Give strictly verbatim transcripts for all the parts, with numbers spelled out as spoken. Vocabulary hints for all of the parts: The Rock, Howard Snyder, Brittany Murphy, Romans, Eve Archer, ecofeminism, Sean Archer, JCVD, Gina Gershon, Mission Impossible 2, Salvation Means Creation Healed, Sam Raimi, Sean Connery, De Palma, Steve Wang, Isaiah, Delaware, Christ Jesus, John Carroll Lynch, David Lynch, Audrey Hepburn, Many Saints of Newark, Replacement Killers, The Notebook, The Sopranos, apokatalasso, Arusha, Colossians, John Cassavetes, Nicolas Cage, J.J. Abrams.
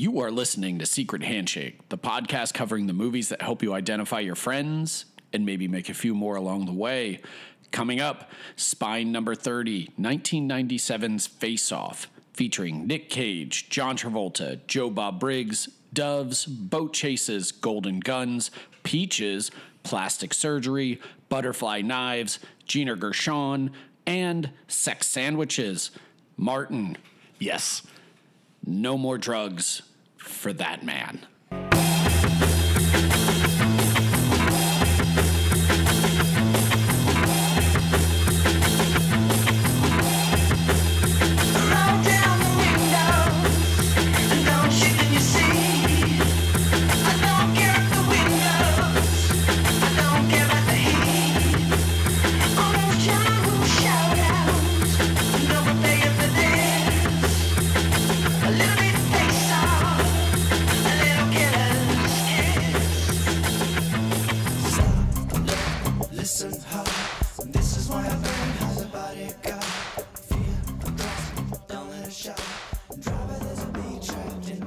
You are listening to Secret Handshake, the podcast covering the movies that help you identify your friends and maybe make a few more along the way. Coming up, Spine Number thirty, nineteen ninety-seven's Face Off, featuring Nick Cage, John Travolta, Joe Bob Briggs, doves, boat chases, golden guns, peaches, plastic surgery, butterfly knives, Gina Gershon, and sex sandwiches. Martin, yes, no more drugs for that man.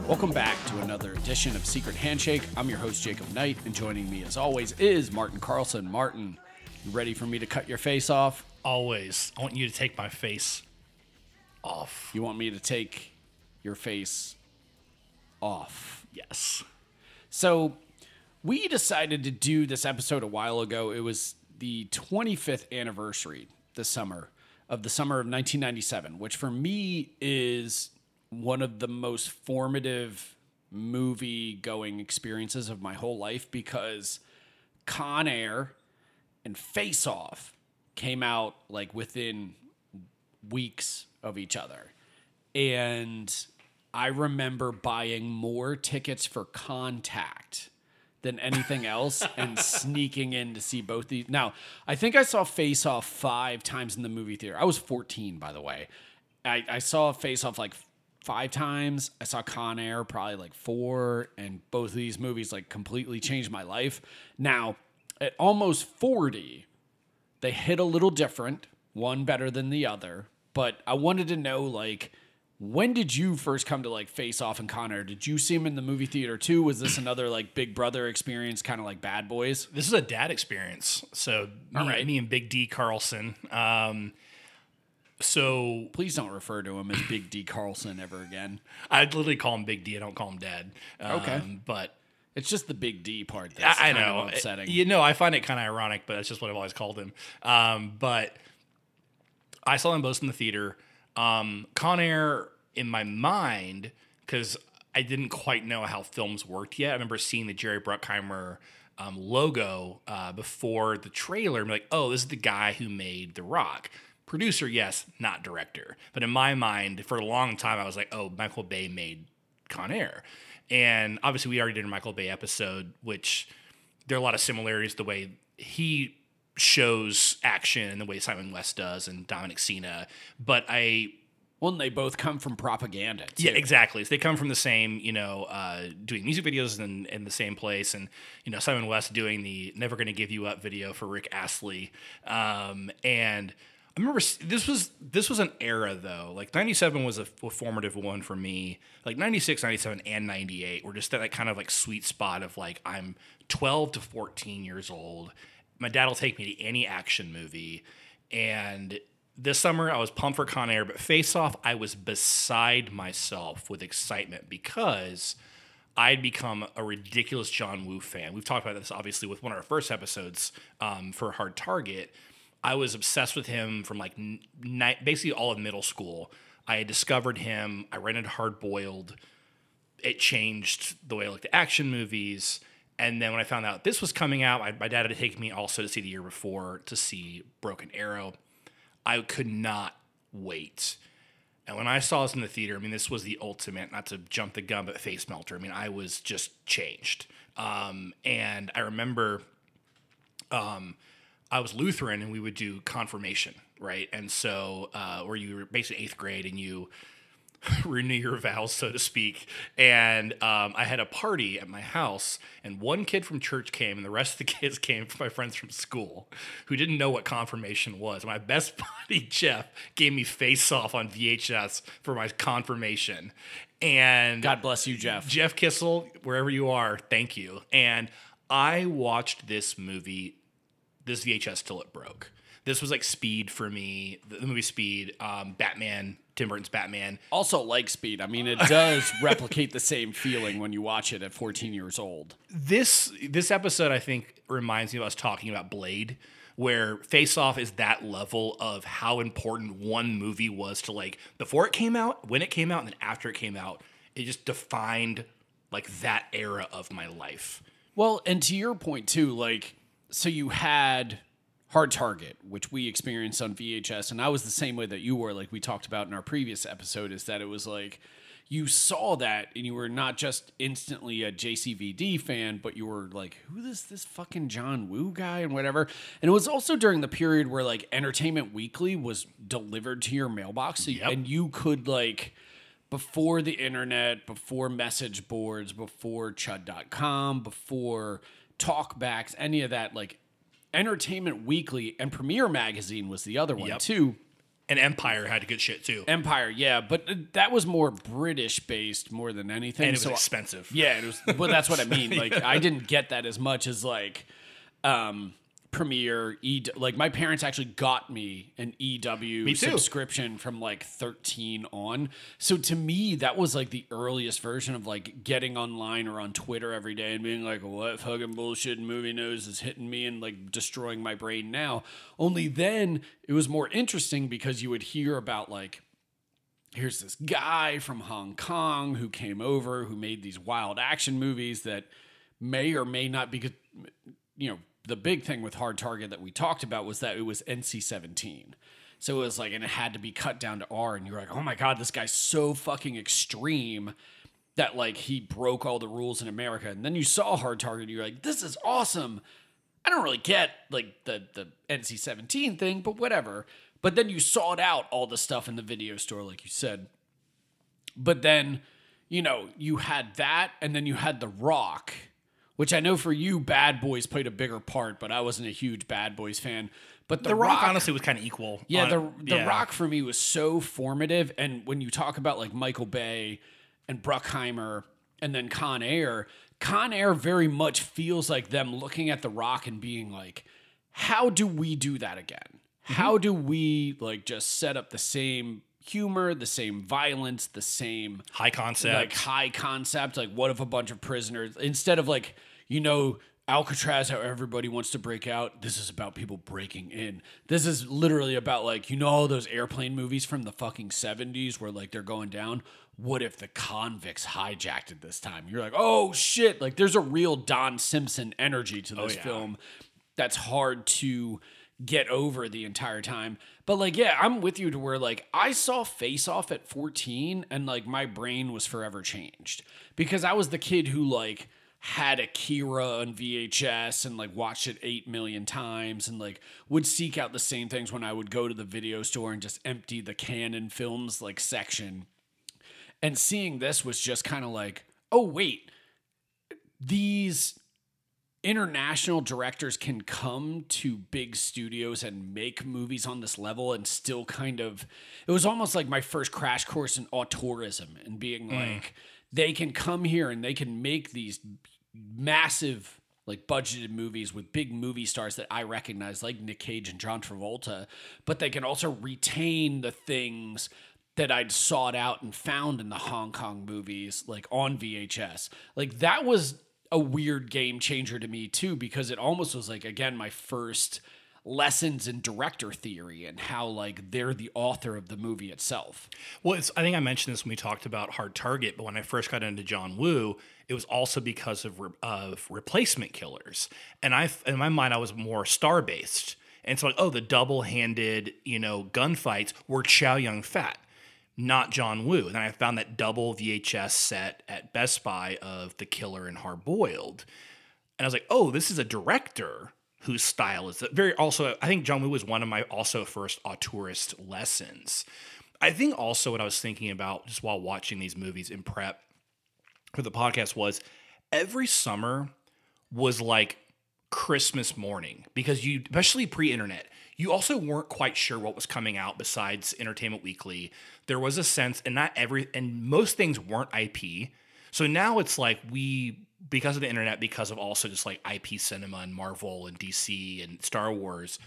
Welcome back to another edition of Secret Handshake. I'm your host, Jacob Knight, and joining me as always is Martin Carlson. Martin, you ready for me to cut your face off? Always. I want you to take my face off. You want me to take your face off? Yes. So we decided to do this episode a while ago. It was the twenty-fifth anniversary this summer of the summer of nineteen ninety-seven, which for me is one of the most formative movie-going experiences of my whole life, because Con Air and Face Off came out like within weeks of each other. And I remember buying more tickets for Contact than anything else and sneaking in to see both these. Now, I think I saw Face Off five times in the movie theater. I was fourteen, by the way. I, I saw Face Off like five times. I saw Con Air probably like four, and both of these movies like completely changed my life. Now, at almost forty, they hit a little different, one better than the other, but I wanted to know, like, when did you first come to like Face Off and Con Air? Did you see him in the movie theater too? Was this another like Big Brother experience, kind of like Bad Boys? This is a dad experience. So all right, me and Big D Carlson, um, So please don't refer to him as Big D Carlson ever again. I'd literally call him Big D. I don't call him Dad. Um, okay, but it's just the Big D part that's I, I kind know of upsetting. You know, I find it kind of ironic, but that's just what I've always called him. Um, but I saw them both in the theater. Um, Con Air in my mind, because I didn't quite know how films worked yet. I remember seeing the Jerry Bruckheimer um, logo uh, before the trailer. I'm like, oh, this is the guy who made The Rock. Producer, yes, not director. But in my mind, for a long time, I was like, oh, Michael Bay made Con Air. And obviously, we already did a Michael Bay episode, which there are a lot of similarities the way he shows action and the way Simon West does and Dominic Swain. But I... Well, and they both come from propaganda, too. Yeah, exactly. So they come from the same, you know, uh, doing music videos in, in the same place. And, you know, Simon West doing the Never Gonna Give You Up video for Rick Astley. Um, and... I remember this was this was an era, though. Like, ninety-seven was a, a formative one for me. Like, ninety-six, ninety-seven, and ninety-eight were just that like, kind of, like, sweet spot of, like, I'm twelve to fourteen years old. My dad will take me to any action movie. And this summer, I was pumped for Con Air. But Face Off, I was beside myself with excitement because I'd become a ridiculous John Woo fan. We've talked about this, obviously, with one of our first episodes um, for Hard Target. I was obsessed with him from like ni- basically all of middle school. I had discovered him. I rented Hard Boiled. It changed the way I looked at action movies. And then when I found out this was coming out, I, my dad had taken me also to see the year before to see Broken Arrow. I could not wait. And when I saw this in the theater, I mean, this was the ultimate, not to jump the gun, but face melter. I mean, I was just changed. Um, and I remember... Um, I was Lutheran and we would do confirmation, right? And so, uh, where you were basically eighth grade and you renew your vows, so to speak. And um, I had a party at my house and one kid from church came and the rest of the kids came from my friends from school who didn't know what confirmation was. My best buddy, Jeff, gave me Face Off on V H S for my confirmation. And God bless you, Jeff. Jeff Kissel, wherever you are, thank you. And I watched this movie, this V H S, till it broke. This was like Speed for me, the movie Speed, um, Batman, Tim Burton's Batman. Also like Speed. I mean, it does replicate the same feeling when you watch it at fourteen years old. This this episode, I think, reminds me of us talking about Blade, where Face Off is that level of how important one movie was to, like, before it came out, when it came out, and then after it came out. It just defined, like, that era of my life. Well, and to your point, too, like, so you had Hard Target, which we experienced on V H S, and I was the same way that you were, like we talked about in our previous episode, is that it was like you saw that and you were not just instantly a J C V D fan, but you were like, who is this fucking John Woo guy and whatever. And it was also during the period where like Entertainment Weekly was delivered to your mailbox. So yep. And you could, like, before the internet, before message boards, before chud dot com, before talkbacks, any of that, like, Entertainment Weekly and Premiere magazine was the other one, yep. too. And Empire had good shit, too. Empire, yeah. But that was more British-based more than anything. And it was so expensive. I, yeah, it was. Well, that's what I mean. Like, yeah. I didn't get that as much as, like, um, Premiere. E- like, my parents actually got me an E W me subscription from, like, thirteen on. So, to me, that was, like, the earliest version of, like, getting online or on Twitter every day and being like, what fucking bullshit movie news is hitting me and, like, destroying my brain now. Only then it was more interesting because you would hear about, like, here's this guy from Hong Kong who came over, who made these wild action movies that may or may not be, you know, the big thing with Hard Target that we talked about was that it was N C seventeen. So it was like, and it had to be cut down to R, and you're like, oh my God, this guy's so fucking extreme that, like, he broke all the rules in America. And then you saw Hard Target, and you're like, this is awesome. I don't really get, like, the, the N C seventeen thing, but whatever. But then you sought out all the stuff in the video store, like you said. But then, you know, you had that, and then you had The Rock, which I know for you, Bad Boys played a bigger part, but I wasn't a huge Bad Boys fan. But The, the Rock, Rock, honestly, was kind of equal. Yeah, The, the yeah. Rock for me was so formative. And when you talk about, like, Michael Bay and Bruckheimer and then Con Air, Con Air very much feels like them looking at The Rock and being like, how do we do that again? Mm-hmm. How do we, like, just set up the same humor, the same violence, the same high concept, like high concept, like what if a bunch of prisoners, instead of, like, you know, Alcatraz, how everybody wants to break out. This is about people breaking in. This is literally about, like, you know, all those airplane movies from the fucking seventies where, like, they're going down. What if the convicts hijacked it this time? You're like, oh shit. Like, there's a real Don Simpson energy to this oh, yeah. film. That's hard to get over the entire time. But, like, yeah, I'm with you to where, like, I saw Face Off at fourteen and, like, my brain was forever changed because I was the kid who, like, had Akira on V H S and, like, watched it eight million times and, like, would seek out the same things when I would go to the video store and just empty the Canon Films, like, section. And seeing this was just kind of like, oh, wait, these international directors can come to big studios and make movies on this level and still kind of, it was almost like my first crash course in auteurism and being mm. like, they can come here and they can make these massive, like, budgeted movies with big movie stars that I recognize, like Nick Cage and John Travolta, but they can also retain the things that I'd sought out and found in the Hong Kong movies, like on V H S. Like, that was a weird game changer to me too, because it almost was like, again, my first lessons in director theory and how, like, they're the author of the movie itself. Well, it's, I think I mentioned this when we talked about Hard Target, but when I first got into John Woo, it was also because of, re- of replacement killers. And I, in my mind, I was more star based. And so, like, oh, the double handed, you know, gunfights were Chow Yun Fat, not John Woo. And then I found that double V H S set at Best Buy of The Killer and Hard Boiled. And I was like, oh, this is a director whose style is that. Very also, I think John Woo was one of my also first auteurist lessons. I think also what I was thinking about just while watching these movies in prep for the podcast was every summer was like Christmas morning because you, especially pre-internet, you also weren't quite sure what was coming out besides Entertainment Weekly. There was a sense, and not every, and most things weren't I P. So now it's like we, because of the internet, because of also just like I P cinema and Marvel and D C and Star Wars,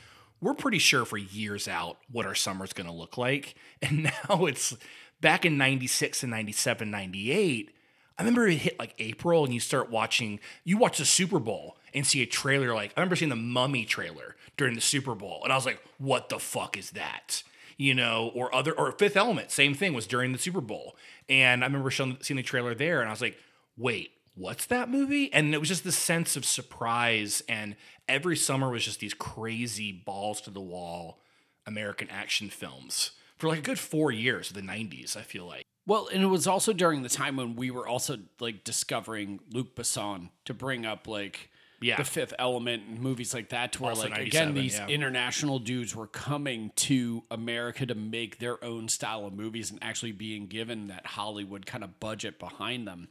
we're pretty sure for years out what our summer's going to look like. And now it's back in ninety-six and ninety-seven, ninety-eight. I remember it hit like April and you start watching, you watch the Super Bowl and see a trailer. Like I remember seeing the Mummy trailer during the Super Bowl. And I was like, what the fuck is that? You know, or other, or Fifth Element, same thing, was during the Super Bowl. And I remember showing, seeing the trailer there and I was like, wait, what's that movie? And it was just this sense of surprise. And every summer was just these crazy balls to the wall American action films for like a good four years of the nineties, I feel like. Well, and it was also during the time when we were also like discovering Luc Besson, to bring up like yeah. The Fifth Element and movies like that, to where also like again these yeah. international dudes were coming to America to make their own style of movies and actually being given that Hollywood kind of budget behind them.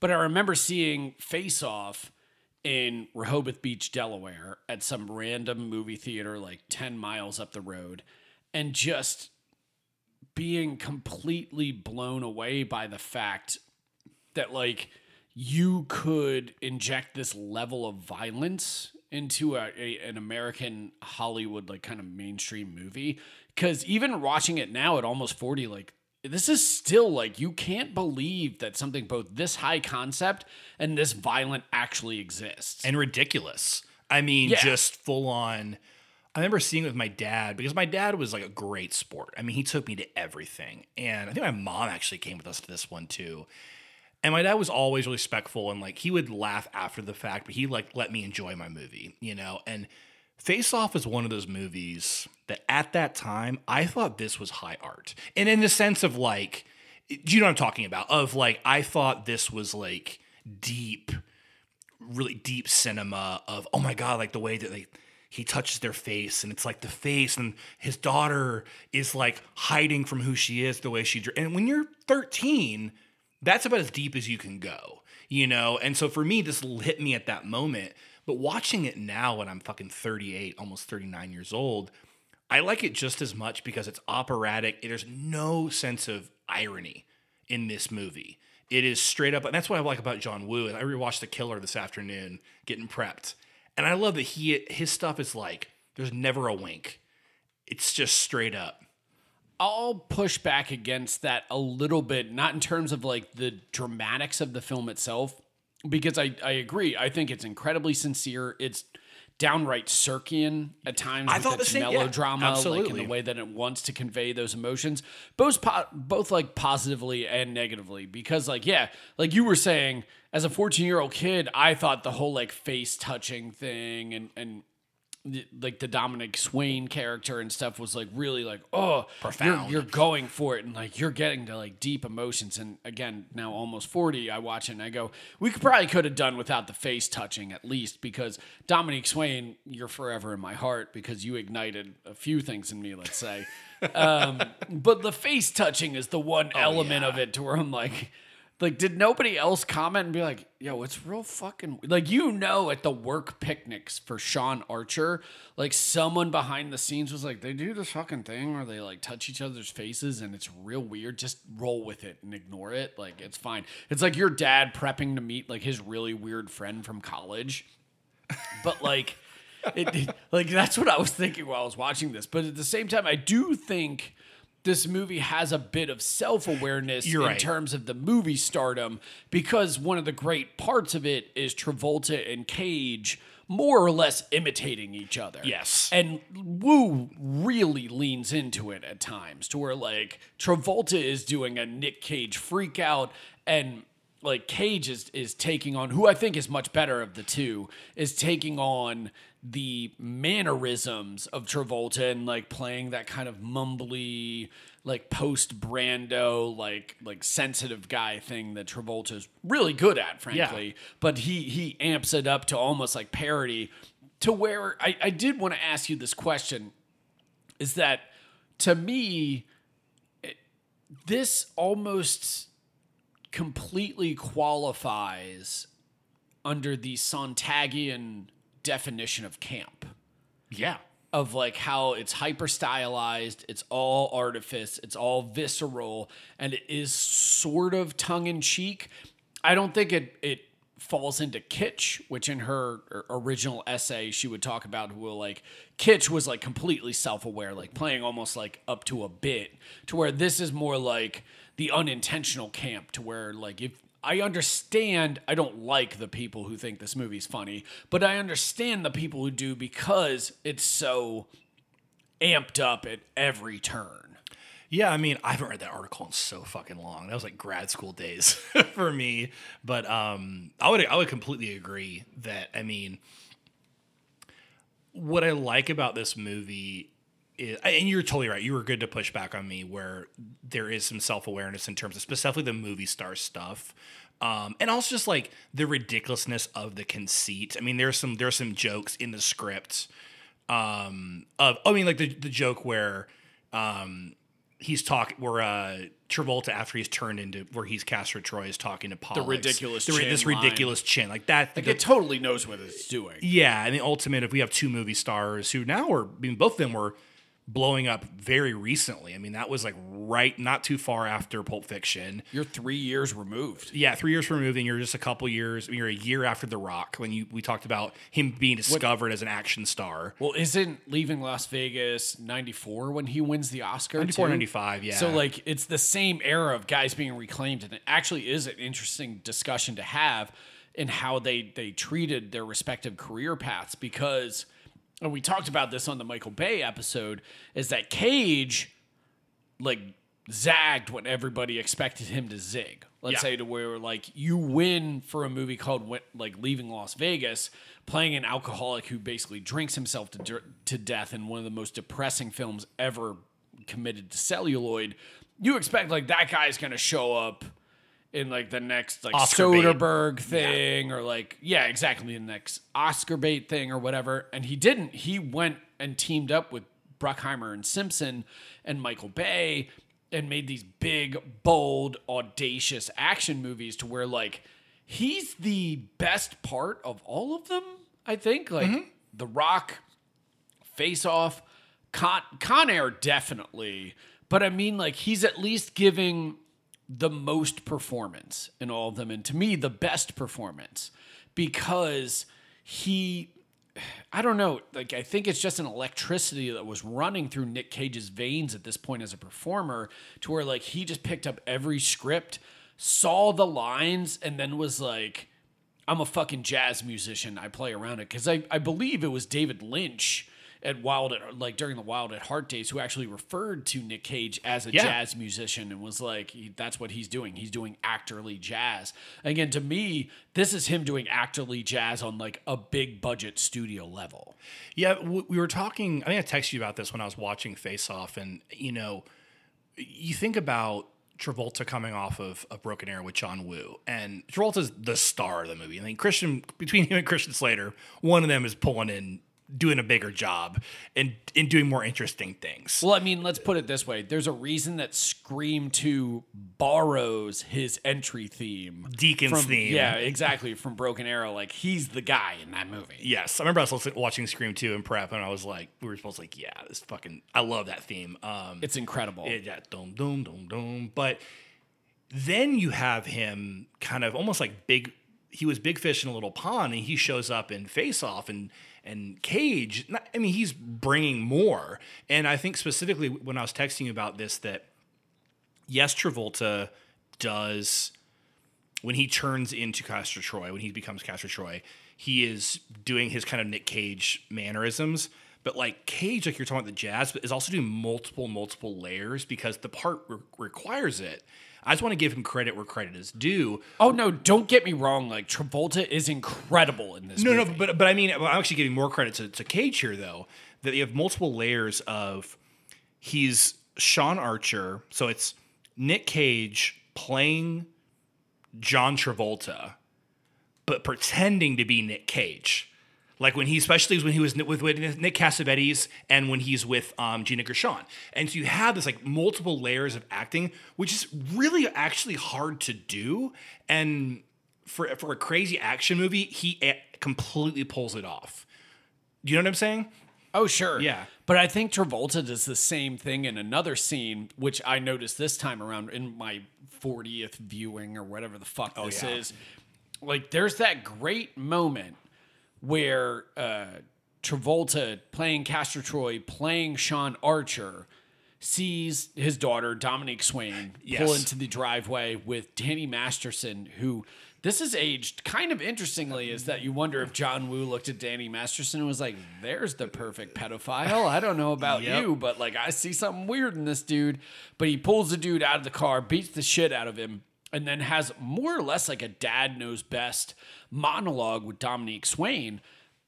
But I remember seeing Face Off in Rehoboth Beach, Delaware at some random movie theater like ten miles up the road and just being completely blown away by the fact that like you could inject this level of violence into a, a an American Hollywood like kind of mainstream movie. Because even watching it now at almost forty, like this is still like, you can't believe that something both this high concept and this violent actually exists. And ridiculous. I mean, yeah. just full on. I remember seeing it with my dad because my dad was like a great sport. I mean, he took me to everything. And I think my mom actually came with us to this one too. And my dad was always really respectful and like, he would laugh after the fact, but he like let me enjoy my movie, you know? And Face Off is one of those movies that at that time, I thought this was high art. And in the sense of like, you know what I'm talking about? Of like, I thought this was like deep, really deep cinema of, oh my God, like the way that they, he touches their face and it's like the face and his daughter is like hiding from who she is, the way she, and when you're thirteen, that's about as deep as you can go, you know? And so for me, this hit me at that moment, but watching it now when I'm fucking thirty-eight, almost thirty-nine years old, I like it just as much because it's operatic. There's no sense of irony in this movie. It is straight up. And that's what I like about John Woo. And I rewatched The Killer this afternoon, getting prepped. And I love that he his stuff is like, there's never a wink. It's just straight up. I'll push back against that a little bit, not in terms of like the dramatics of the film itself, because I, I agree. I think it's incredibly sincere. It's downright Circean at times. I thought the same, melodrama, yeah, like in the way that it wants to convey those emotions, both po- both like positively and negatively. Because like, yeah, like you were saying, as a fourteen-year-old kid, I thought the whole like face touching thing and and the, like the Dominic Swain character and stuff was like really like, oh, profound. You're, you're going for it and like you're getting to like deep emotions. And again, now almost forty, I watch it and I go, we could probably could have done without the face touching at least, because Dominic Swain, you're forever in my heart because you ignited a few things in me, let's say. um, but the face touching is the one oh, element yeah. of it to where I'm like, Like, did nobody else comment and be like, yo, it's real fucking... Like, you know, at the work picnics for Sean Archer, like, someone behind the scenes was like, they do this fucking thing where they, like, touch each other's faces and it's real weird. Just roll with it and ignore it. Like, it's fine. It's like your dad prepping to meet, like, his really weird friend from college. But, like, it, it, like that's what I was thinking while I was watching this. But at the same time, I do think... this movie has a bit of self-awareness You're in right. terms of the movie stardom, because one of the great parts of it is Travolta and Cage more or less imitating each other. Yes. And Woo really leans into it at times to where like Travolta is doing a Nick Cage freak out and like Cage is, is taking on, who I think is much better of the two, is taking on the mannerisms of Travolta and like playing that kind of mumbly, like post Brando, like, like sensitive guy thing that Travolta's really good at, frankly, yeah. but he, he amps it up to almost like parody to where I, I did want to ask you this question, is that to me, it, this almost completely qualifies under the Sontagian definition of camp. Yeah. of like how it's hyper stylized, it's all artifice, it's all visceral, and it is sort of tongue in cheek. I don't think it it falls into kitsch, which in her original essay she would talk about, well, like kitsch was like completely self-aware, like playing almost like up to a bit, to where this is more like the unintentional camp, to where like if I understand, I don't like the people who think this movie's funny, but I understand the people who do because it's so amped up at every turn. Yeah, I mean, I haven't read that article in so fucking long. That was like grad school days for me. But um, I would I would completely agree that, I mean, what I like about this movie is, and you're totally right, you were good to push back on me where there is some self-awareness in terms of specifically the movie star stuff. Um, and also just like the ridiculousness of the conceit. I mean, there's some there's some jokes in the script um, of, I mean, like the, the joke where, um, he's talking where uh, Travolta, after he's turned into where he's Castor Troy, is talking to Pollux. The ridiculous the, chin. This ridiculous line. Chin. Like that. Like the, it totally knows what it's doing. Yeah. And the ultimate, if we have two movie stars who now are, I mean, both of them were blowing up very recently. I mean, that was like right, not too far after Pulp Fiction. You're three years removed. Yeah. Three years removed. And you're just a couple years, I mean, you're a year after The Rock when you, we talked about him being discovered what, as an action star. Well, isn't Leaving Las Vegas ninety-four when he wins the Oscar? ninety-four, ninety-five, yeah. So like, it's the same era of guys being reclaimed. And it actually is an interesting discussion to have in how they, they treated their respective career paths, because, and we talked about this on the Michael Bay episode, is that Cage like zagged when everybody expected him to zig. Let's yeah. say to where like you win for a movie called like Leaving Las Vegas, playing an alcoholic who basically drinks himself to de- to death in one of the most depressing films ever committed to celluloid. You expect like that guy's going to show up in like the next like Oscar Soderbergh bait. thing yeah. or like, yeah, exactly. The next Oscar bait thing or whatever. And he didn't, he went and teamed up with Bruckheimer and Simpson and Michael Bay and made these big, bold, audacious action movies to where like, he's the best part of all of them. I think like mm-hmm. The Rock, Face Off, Con, Con Air, definitely. But I mean like he's at least giving the most performance in all of them. And to me, the best performance, because he, I don't know, like, I think it's just an electricity that was running through Nick Cage's veins at this point as a performer, to where like, he just picked up every script, saw the lines, and then was like, I'm a fucking jazz musician. I play around it. Cause I, I believe it was David Lynch at Wild at, like during the Wild at Heart days, who actually referred to Nick Cage as a yeah. jazz musician and was like, he, that's what he's doing. He's doing actorly jazz. Again, to me, this is him doing actorly jazz on like a big budget studio level. Yeah. W- we were talking, I think I texted you about this when I was watching Face Off, and you know, you think about Travolta coming off of, of Broken Arrow with John Woo, and Travolta's the star of the movie. I think Christian, between him and Christian Slater, one of them is pulling in, doing a bigger job and, and doing more interesting things. Well, I mean, let's put it this way. There's a reason that Scream two borrows his entry theme. Deacon's from, theme. Yeah, exactly. From Broken Arrow. Like, he's the guy in that movie. Yes. I remember I was watching Scream two in prep, and I was like, we were supposed to like, yeah, this fucking, I love that theme. Um, it's incredible. It, yeah, dum, dum, dum, dum. But then you have him kind of almost like big, he was big fish in a little pond, and he shows up in Face Off, and And Cage, I mean, he's bringing more. And I think specifically when I was texting you about this, that yes, Travolta does, when he turns into Castor Troy, when he becomes Castor Troy, he is doing his kind of Nick Cage mannerisms. But like Cage, like you're talking about the jazz, but is also doing multiple, multiple layers because the part re- requires it. I just want to give him credit where credit is due. Oh, no, don't get me wrong. Like, Travolta is incredible in this no, movie. No, no, but but I mean, I'm actually giving more credit to, to Cage here, though, that you have multiple layers of he's Sean Archer. So it's Nick Cage playing John Travolta, but pretending to be Nick Cage. Like when he, especially when he was with, with Nick Cassavetes and when he's with um, Gina Gershon. And so you have this like multiple layers of acting, which is really actually hard to do. And for for a crazy action movie, he completely pulls it off. You know what I'm saying? Oh, sure. Yeah. But I think Travolta does the same thing in another scene, which I noticed this time around in my fortieth viewing or whatever the fuck oh, this yeah. is. Like, there's that great moment where uh, Travolta playing Castor Troy, playing Sean Archer, sees his daughter, Dominic Swain, yes. pull into the driveway with Danny Masterson, who... This is aged kind of interestingly, is that you wonder if John Woo looked at Danny Masterson and was like, there's the perfect pedophile. I don't know about yep. you, but like I see something weird in this dude. But he pulls the dude out of the car, beats the shit out of him, and then has more or less like a dad knows best monologue with Dominic Swain.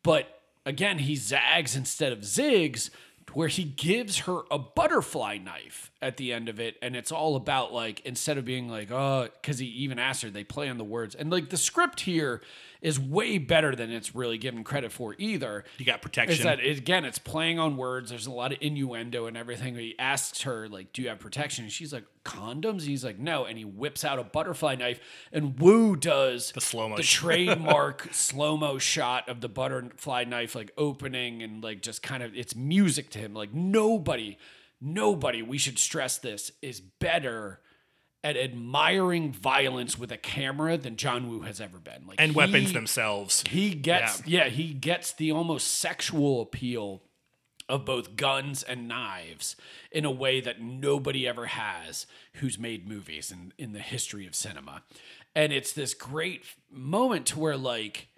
But again, he zags instead of zigs, where he gives her a butterfly knife at the end of it. And it's all about, like, instead of being like, oh, because he even asked her, they play on the words. And, like, the script here is way better than it's really given credit for either. You got protection. Is that, again, it's playing on words. There's a lot of innuendo and everything. He asks her, like, do you have protection? And she's like, condoms? And he's like, no. And he whips out a butterfly knife. And Woo does the slow-mo the trademark slow-mo shot of the butterfly knife, like, opening and, like, just kind of, it's music to him. Like, nobody, nobody, we should stress this, is better at admiring violence with a camera than John Woo has ever been. Like, and he, weapons themselves. He gets, yeah. yeah, he gets the almost sexual appeal of both guns and knives in a way that nobody ever has who's made movies in, in the history of cinema. And it's this great moment to where, like,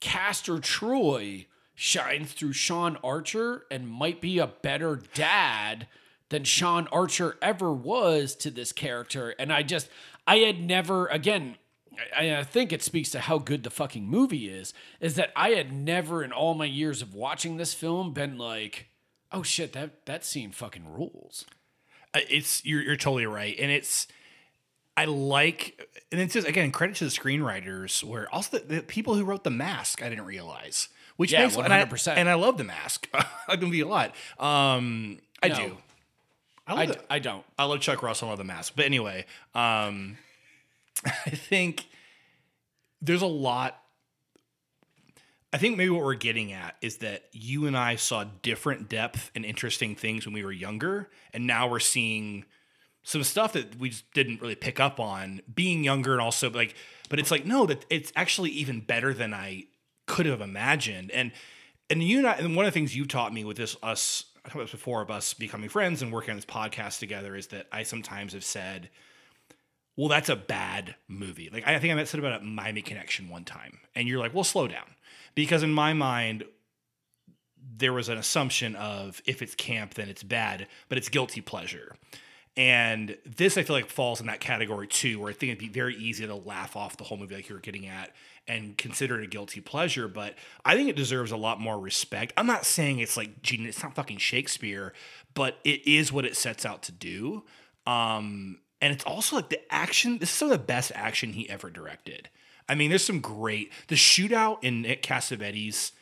Castor Troy shines through Sean Archer and might be a better dad than Sean Archer ever was to this character. And I just, I had never, again, I, I think it speaks to how good the fucking movie is, is that I had never in all my years of watching this film been like, oh shit, that, that scene fucking rules. It's, you're, you're totally right. And it's, I like, and it's just, again, credit to the screenwriters, where also the, the people who wrote The Mask, I didn't realize. Which yeah, makes, one hundred percent. And I, and I love The Mask. I can be a lot. Um, I no. do. I, I, d- I don't. I love Chuck Russell. I love The Mask. But anyway, um, I think there's a lot. I think maybe what we're getting at is that you and I saw different depth and interesting things when we were younger. And now we're seeing some stuff that we just didn't really pick up on being younger. And also like, but it's like, no, that it's actually even better than I could have imagined. And, and you and I, and one of the things you taught me with this, us, I talked about this before, of us becoming friends and working on this podcast together, is that I sometimes have said, well, that's a bad movie. Like, I think I said about a Miami Connection one time, and you're like, well, slow down. Because in my mind, there was an assumption of if it's camp, then it's bad, but it's guilty pleasure. And this, I feel like, falls in that category too, where I think it'd be very easy to laugh off the whole movie like you were getting at and consider it a guilty pleasure. But I think it deserves a lot more respect. I'm not saying it's like, gee, it's not fucking Shakespeare, but it is what it sets out to do. Um, and it's also like the action. This is some of the best action he ever directed. I mean, there's some great, the shootout in Nick Cassavetes'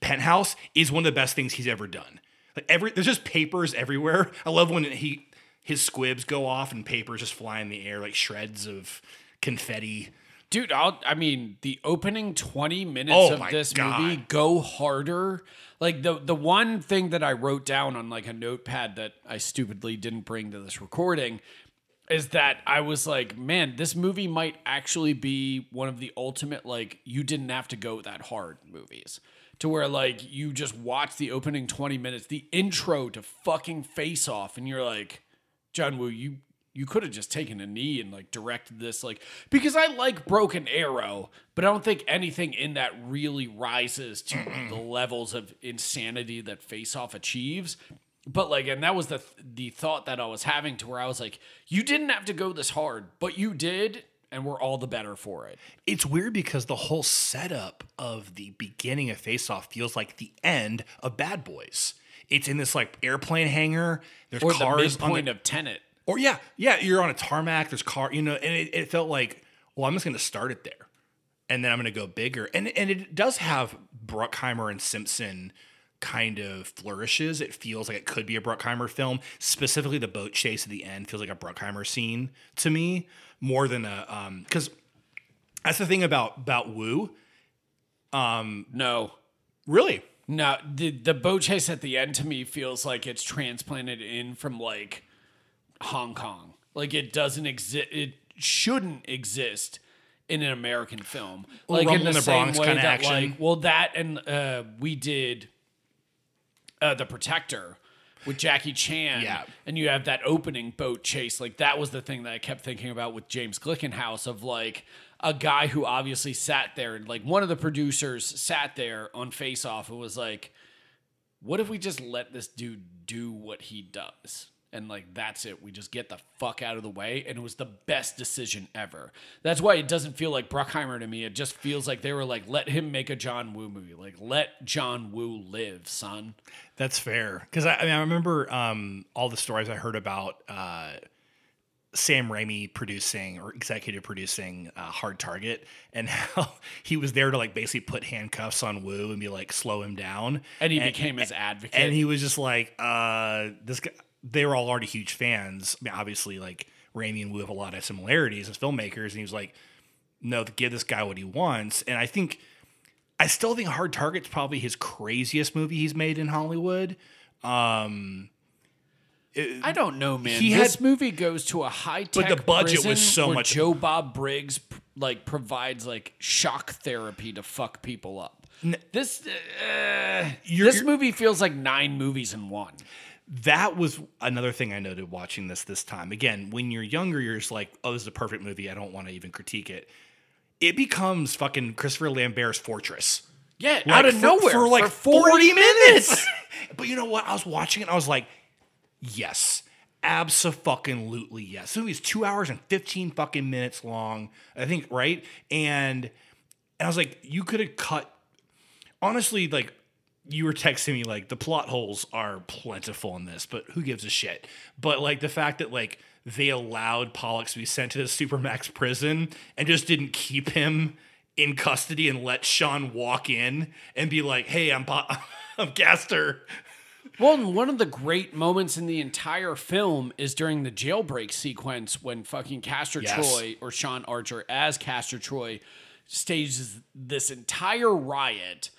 penthouse is one of the best things he's ever done. Like every, there's just papers everywhere. I love when he, his squibs go off and papers just fly in the air like shreds of confetti. Dude, I'll, I mean, the opening twenty minutes oh of this God. movie go harder. Like the the one thing that I wrote down on like a notepad that I stupidly didn't bring to this recording is that I was like, man, this movie might actually be one of the ultimate, like, you didn't have to go that hard movies. To where, like, you just watch the opening twenty minutes, the intro to fucking Face Off, and you're like, John Woo, you you could have just taken a knee and like directed this, like, because I like Broken Arrow, but I don't think anything in that really rises to the levels of insanity that Face Off achieves. But like, and that was the the thought that I was having, to where I was like, you didn't have to go this hard, but you did, and we're all the better for it. It's weird because the whole setup of the beginning of Face Off feels like the end of Bad Boys. It's in this like airplane hangar. There's or cars the midpoint on the, of Tenet. Or yeah, yeah, you're on a tarmac. There's car, you know, and it, it felt like, well, I'm just going to start it there, and then I'm going to go bigger. And and it does have Bruckheimer and Simpson kind of flourishes. It feels like it could be a Bruckheimer film. Specifically, the boat chase at the end feels like a Bruckheimer scene to me more than a um because that's the thing about about Woo. Um, no, really. No, the, the boat chase at the end to me feels like it's transplanted in from like Hong Kong. Like it doesn't exist. It shouldn't exist in an American film. Like Rumble in the, in the same Bronx way kind of that, action. Like, well, that and uh, we did uh, The Protector with Jackie Chan, yeah. And you have that opening boat chase. Like that was the thing that I kept thinking about with James Glickenhaus of like a guy who obviously sat there, like one of the producers sat there on Face Off and was like, what if we just let this dude do what he does? And like, that's it. We just get the fuck out of the way. And it was the best decision ever. That's why it doesn't feel like Bruckheimer to me. It just feels like they were like, let him make a John Woo movie. Like, let John Woo live, son. That's fair. Because I, I, mean, I remember um, all the stories I heard about uh, Sam Raimi producing or executive producing uh, Hard Target and how he was there to like basically put handcuffs on Woo and be like, slow him down. And he and, became his advocate. And he was just like, uh, this guy. They were all already huge fans. I mean, obviously, like, Raimi and Woo have a lot of similarities as filmmakers. And he was like, no, give this guy what he wants. And I think, I still think Hard Target's probably his craziest movie he's made in Hollywood. Um, it, I don't know, man. He this had, movie goes to a high-tech but the budget was so where much. Joe Bob Briggs, like, provides, like, shock therapy to fuck people up. N- this uh, you're, This you're, movie feels like nine movies in one. That was another thing I noted watching this this time. Again, when you're younger, you're just like, oh, this is a perfect movie. I don't want to even critique it. It becomes fucking Christopher Lambert's Fortress. Yeah, like, out of for, nowhere. For like for forty minutes. But you know what? I was watching it. I was like, yes, abso-fucking-lutely yes. The movie's two hours and fifteen fucking minutes long, I think, right? And, and I was like, you could have cut, honestly, like, you were texting me like the plot holes are plentiful in this, but who gives a shit? But like the fact that like they allowed Pollux to be sent to the Supermax prison and just didn't keep him in custody and let Sean walk in and be like, hey, I'm po- I'm Castor. Well, and one of the great moments in the entire film is during the jailbreak sequence when fucking Castor yes. Troy or Sean Archer as Castor Troy stages this entire riot,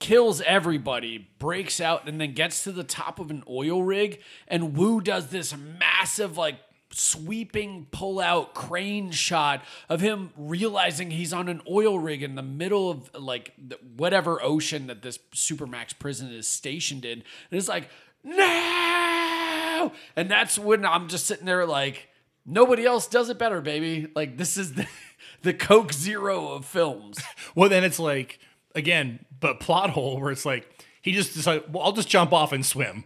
kills everybody, breaks out, and then gets to the top of an oil rig. And Woo does this massive, like, sweeping pull-out crane shot of him realizing he's on an oil rig in the middle of, like, whatever ocean that this Supermax prison is stationed in. And it's like, no! And that's when I'm just sitting there like, nobody else does it better, baby. Like, this is the, the Coke Zero of films. Well, then it's like, again, but plot hole where it's like, he just decided, well, I'll just jump off and swim.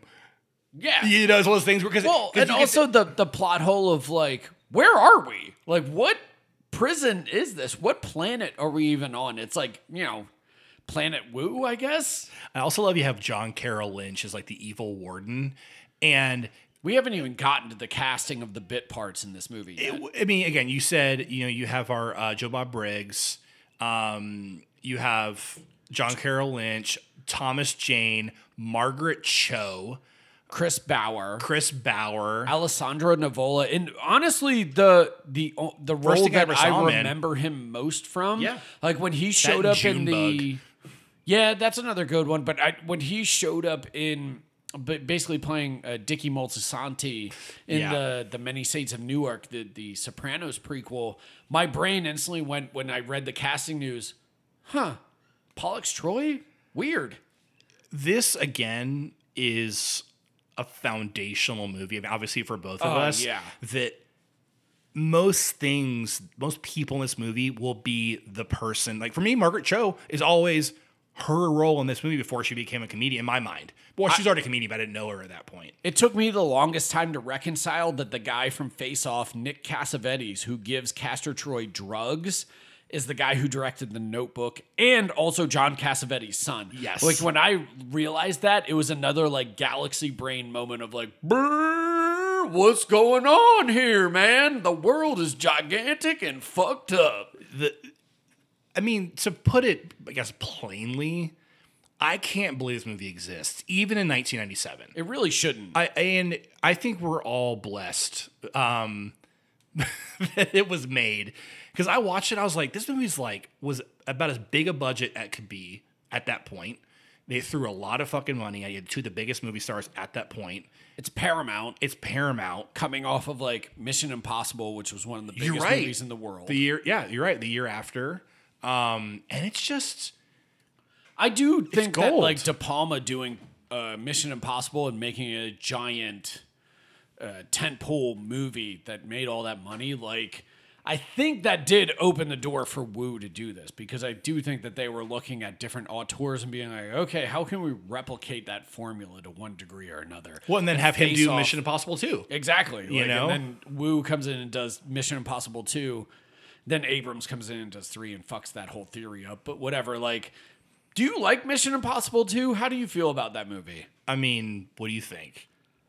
Yeah. You know, it's one of those things where, because, well, and also the, the plot hole of like, where are we? Like, what prison is this? What planet are we even on? It's like, you know, Planet Woo, I guess. I also love you have John Carroll Lynch as like the evil warden. And we haven't even gotten to the casting of the bit parts in this movie yet. It, I mean, again, you said, you know, you have our uh, Joe Bob Briggs, um, you have John Carroll Lynch, Thomas Jane, Margaret Cho, Chris Bauer, Chris Bauer, Alessandro Nivola, and honestly, the the the role that I, saw, I remember man. him most from, yeah. like when he showed up June in the, bug. yeah, that's another good one. But I, when he showed up in, but basically playing uh, Dickie Moltisanti in yeah. the the Many Saints of Newark, the the Sopranos prequel, my brain instantly went when I read the casting news. Huh. Pollux Troy? Weird. This, again, is a foundational movie, I mean, obviously for both of uh, us, yeah. that most things, most people in this movie will be the person. Like, for me, Margaret Cho is always her role in this movie before she became a comedian, in my mind. Well, she's I, already a comedian, but I didn't know her at that point. It took me the longest time to reconcile that the guy from Face Off, Nick Cassavetes, who gives Castor Troy drugs, is the guy who directed The Notebook and also John Cassavetes' son. Yes. Like, when I realized that, it was another, like, galaxy brain moment of, like, what's going on here, man? The world is gigantic and fucked up. The, I mean, to put it, I guess, plainly, I can't believe this movie exists, even in nineteen ninety-seven. It really shouldn't. I And I think we're all blessed um, that it was made. Because I watched it, I was like, this movie's like was about as big a budget as it could be at that point. They threw a lot of fucking money at you. Two of the biggest movie stars at that point. It's Paramount. It's Paramount. Coming off of like Mission Impossible, which was one of the biggest right. movies in the world. The year, yeah, you're right. The year after. Um, and it's just... I do think that like De Palma doing uh, Mission Impossible and making a giant uh, tentpole movie that made all that money, like... I think that did open the door for Woo to do this, because I do think that they were looking at different auteurs and being like, okay, how can we replicate that formula to one degree or another? Well, and then and have him do off. Mission Impossible two. Exactly. You like, know? And then Woo comes in and does Mission Impossible two. Then Abrams comes in and does three and fucks that whole theory up. But whatever, like, do you like Mission Impossible two? How do you feel about that movie? I mean, what do you think?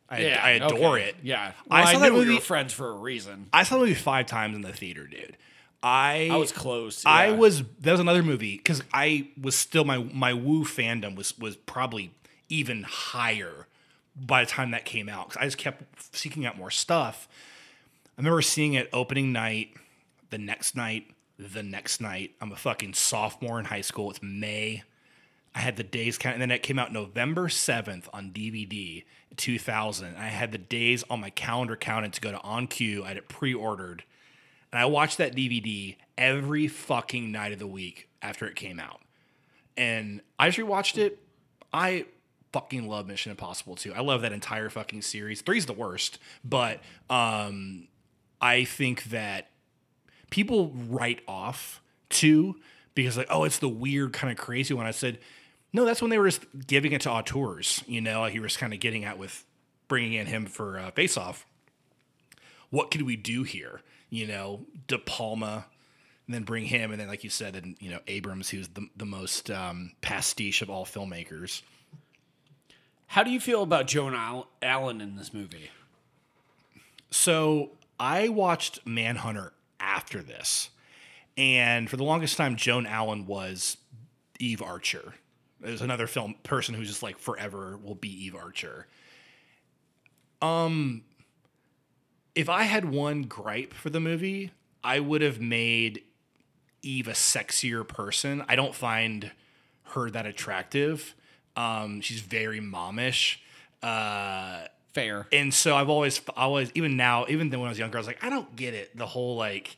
I, yeah, I adore okay. it. Yeah. Well, I saw I that movie. We were friends for a reason. I saw the movie five times in the theater, dude. I I was close. Yeah. I was that was another movie because I was still my my Woo fandom was was probably even higher by the time that came out, because I just kept seeking out more stuff. I remember seeing it opening night, the next night, the next night. I'm a fucking sophomore in high school. It's May. I had the days count, and then it came out November seventh on D V D, two thousand. I had the days on my calendar counted to go to OnQ. I had it pre-ordered, and I watched that D V D every fucking night of the week after it came out. And I just rewatched it. I fucking love Mission Impossible two. I love that entire fucking series. Three's the worst, but um, I think that people write off two because like, oh, it's the weird kind of crazy one. I said. No, that's when they were just giving it to auteurs, you know, like you were just kind of getting at with bringing in him for uh, Face Off. What could we do here? You know, De Palma, and then bring him. And then, like you said, and, you know, Abrams, who's the, the most um, pastiche of all filmmakers. How do you feel about Joan Allen in this movie? So I watched Manhunter after this. And for the longest time, Joan Allen was Eve Archer. There's another film person who's just like forever will be Eve Archer. Um, if I had one gripe for the movie, I would have made Eve a sexier person. I don't find her that attractive. Um, she's very mommish. Uh, Fair. And so I've always, always, even now, even then when I was younger, I was like, I don't get it. The whole like,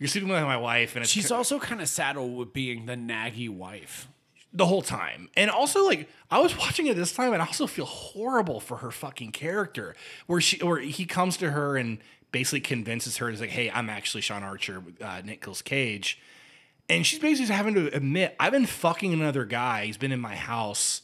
you're sleeping with my wife, and it's she's ca- also kind of saddled with being the naggy wife. The whole time. And also, like, I was watching it this time, and I also feel horrible for her fucking character. Where she, where he comes to her and basically convinces her, he's like, hey, I'm actually Sean Archer, uh, Nicolas Cage. And she's basically having to admit, I've been fucking another guy. He's been in my house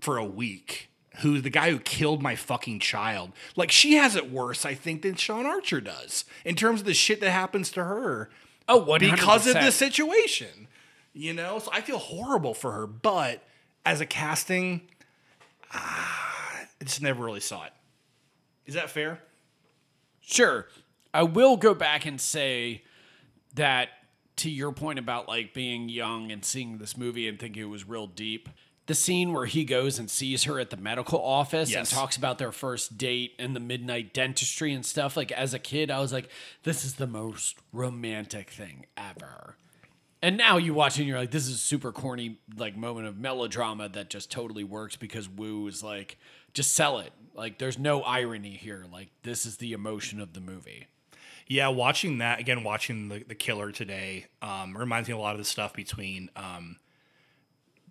for a week. Who's the guy who killed my fucking child. Like, she has it worse, I think, than Sean Archer does. In terms of the shit that happens to her. Oh, one hundred percent. Because of the situation. You know, so I feel horrible for her, but as a casting, ah, I just never really saw it. Is that fair? Sure. I will go back and say that to your point about like being young and seeing this movie and thinking it was real deep, the scene where he goes and sees her at the medical office yes. and talks about their first date and the midnight dentistry and stuff, like as a kid, I was like, this is the most romantic thing ever. And now you watch it and you're like, this is a super corny like moment of melodrama that just totally works because Woo is like, just sell it. Like, there's no irony here. Like, this is the emotion of the movie. Yeah, watching that, again, watching The, the Killer today um, reminds me a lot of the stuff between um,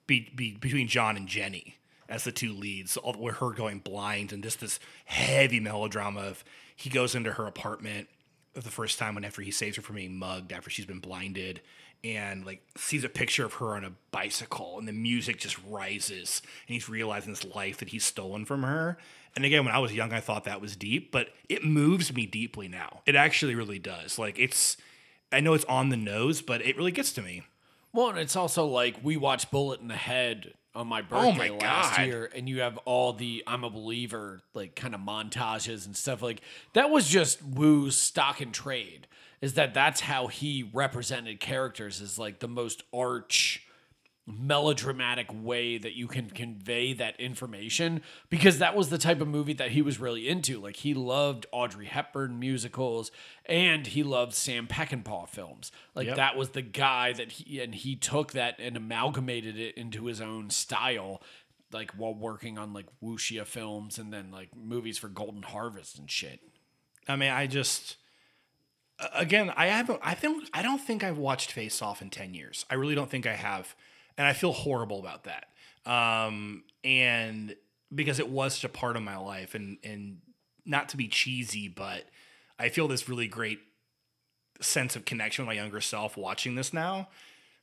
be, be, between John and Jenny as the two leads, all, with her going blind and just this heavy melodrama of he goes into her apartment for the first time when after he saves her from being mugged after she's been blinded. And like sees a picture of her on a bicycle, and the music just rises, and he's realizing this life that he's stolen from her. And again, when I was young, I thought that was deep, but it moves me deeply now. It actually really does. Like it's, I know it's on the nose, but it really gets to me. Well, and it's also like we watched Bullet in the Head on my birthday oh my last God. year, and you have all the I'm a Believer like kind of montages and stuff like that was just Woo's stock and trade. Is that that's how he represented characters, is like the most arch melodramatic way that you can convey that information, because that was the type of movie that he was really into. Like, he loved Audrey Hepburn musicals and he loved Sam Peckinpah films. Like, yep. that was the guy that he, and he took that and amalgamated it into his own style, like while working on like wuxia films and then like movies for Golden Harvest and shit. I mean, I just, again, I haven't, I think, I don't think I've watched Face Off in ten years. I really don't think I have. And I feel horrible about that. Um, and because it was such a part of my life, and, and not to be cheesy, but I feel this really great sense of connection with my younger self watching this now.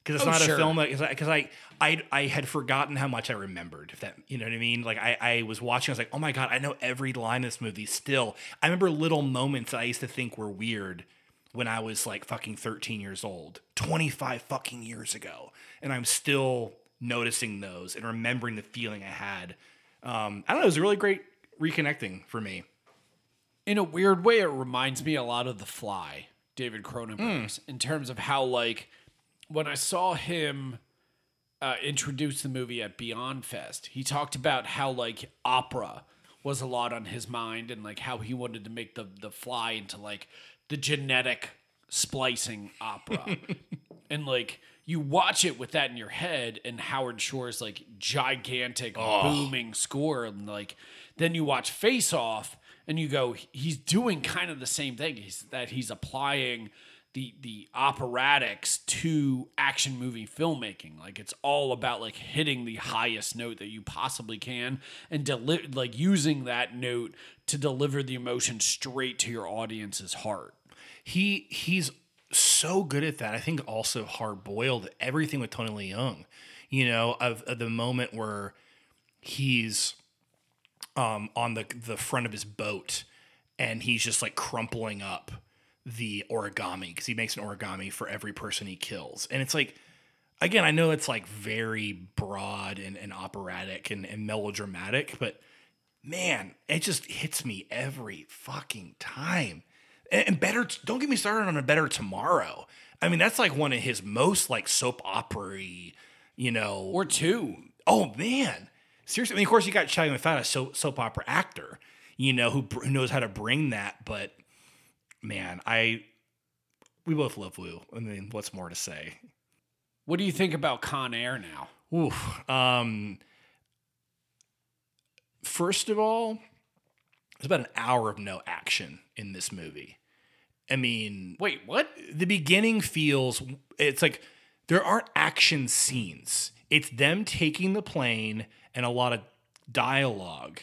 Cause it's oh, not sure. a film that, cause, I, cause I, I, I had forgotten how much I remembered, if that, you know what I mean? Like I, I was watching, I was like, oh my God, I know every line of this movie still. I remember little moments that I used to think were weird when I was like fucking thirteen years old, twenty-five fucking years ago. And I'm still noticing those and remembering the feeling I had. Um, I don't know. It was a really great reconnecting for me. In a weird way, it reminds me a lot of The Fly, David Cronenberg's, mm. in terms of how, like, when I saw him uh, introduce the movie at Beyond Fest, he talked about how, like, opera was a lot on his mind and, like, how he wanted to make the the Fly into, like, the genetic splicing opera. And like you watch it with that in your head and Howard Shore's like gigantic oh. booming score. And like, then you watch Face Off and you go, he's doing kind of the same thing. He's that he's applying the, the operatics to action movie filmmaking. Like it's all about like hitting the highest note that you possibly can and deli- like using that note to deliver the emotion straight to your audience's heart. He he's so good at that. I think also Hard Boiled, everything with Tony Leung, you know, of, of the moment where he's um, on the the front of his boat and he's just like crumpling up the origami because he makes an origami for every person he kills. And it's like, again, I know it's like very broad and, and operatic and, and melodramatic, but man, it just hits me every fucking time. And better, don't get me started on A Better Tomorrow. I mean, that's like one of his most like soap opera-y, you know. Or two. Oh man, seriously. I mean, of course, you got Chow Yun-Fat, a soap, soap opera actor, you know, who, who knows how to bring that. But man, I we both love Woo. I mean, what's more to say? What do you think about Con Air now? Oof. Um, first of all, there's about an hour of no action in this movie. I mean, wait, what? The beginning feels, it's like there aren't action scenes. It's them taking the plane and a lot of dialogue.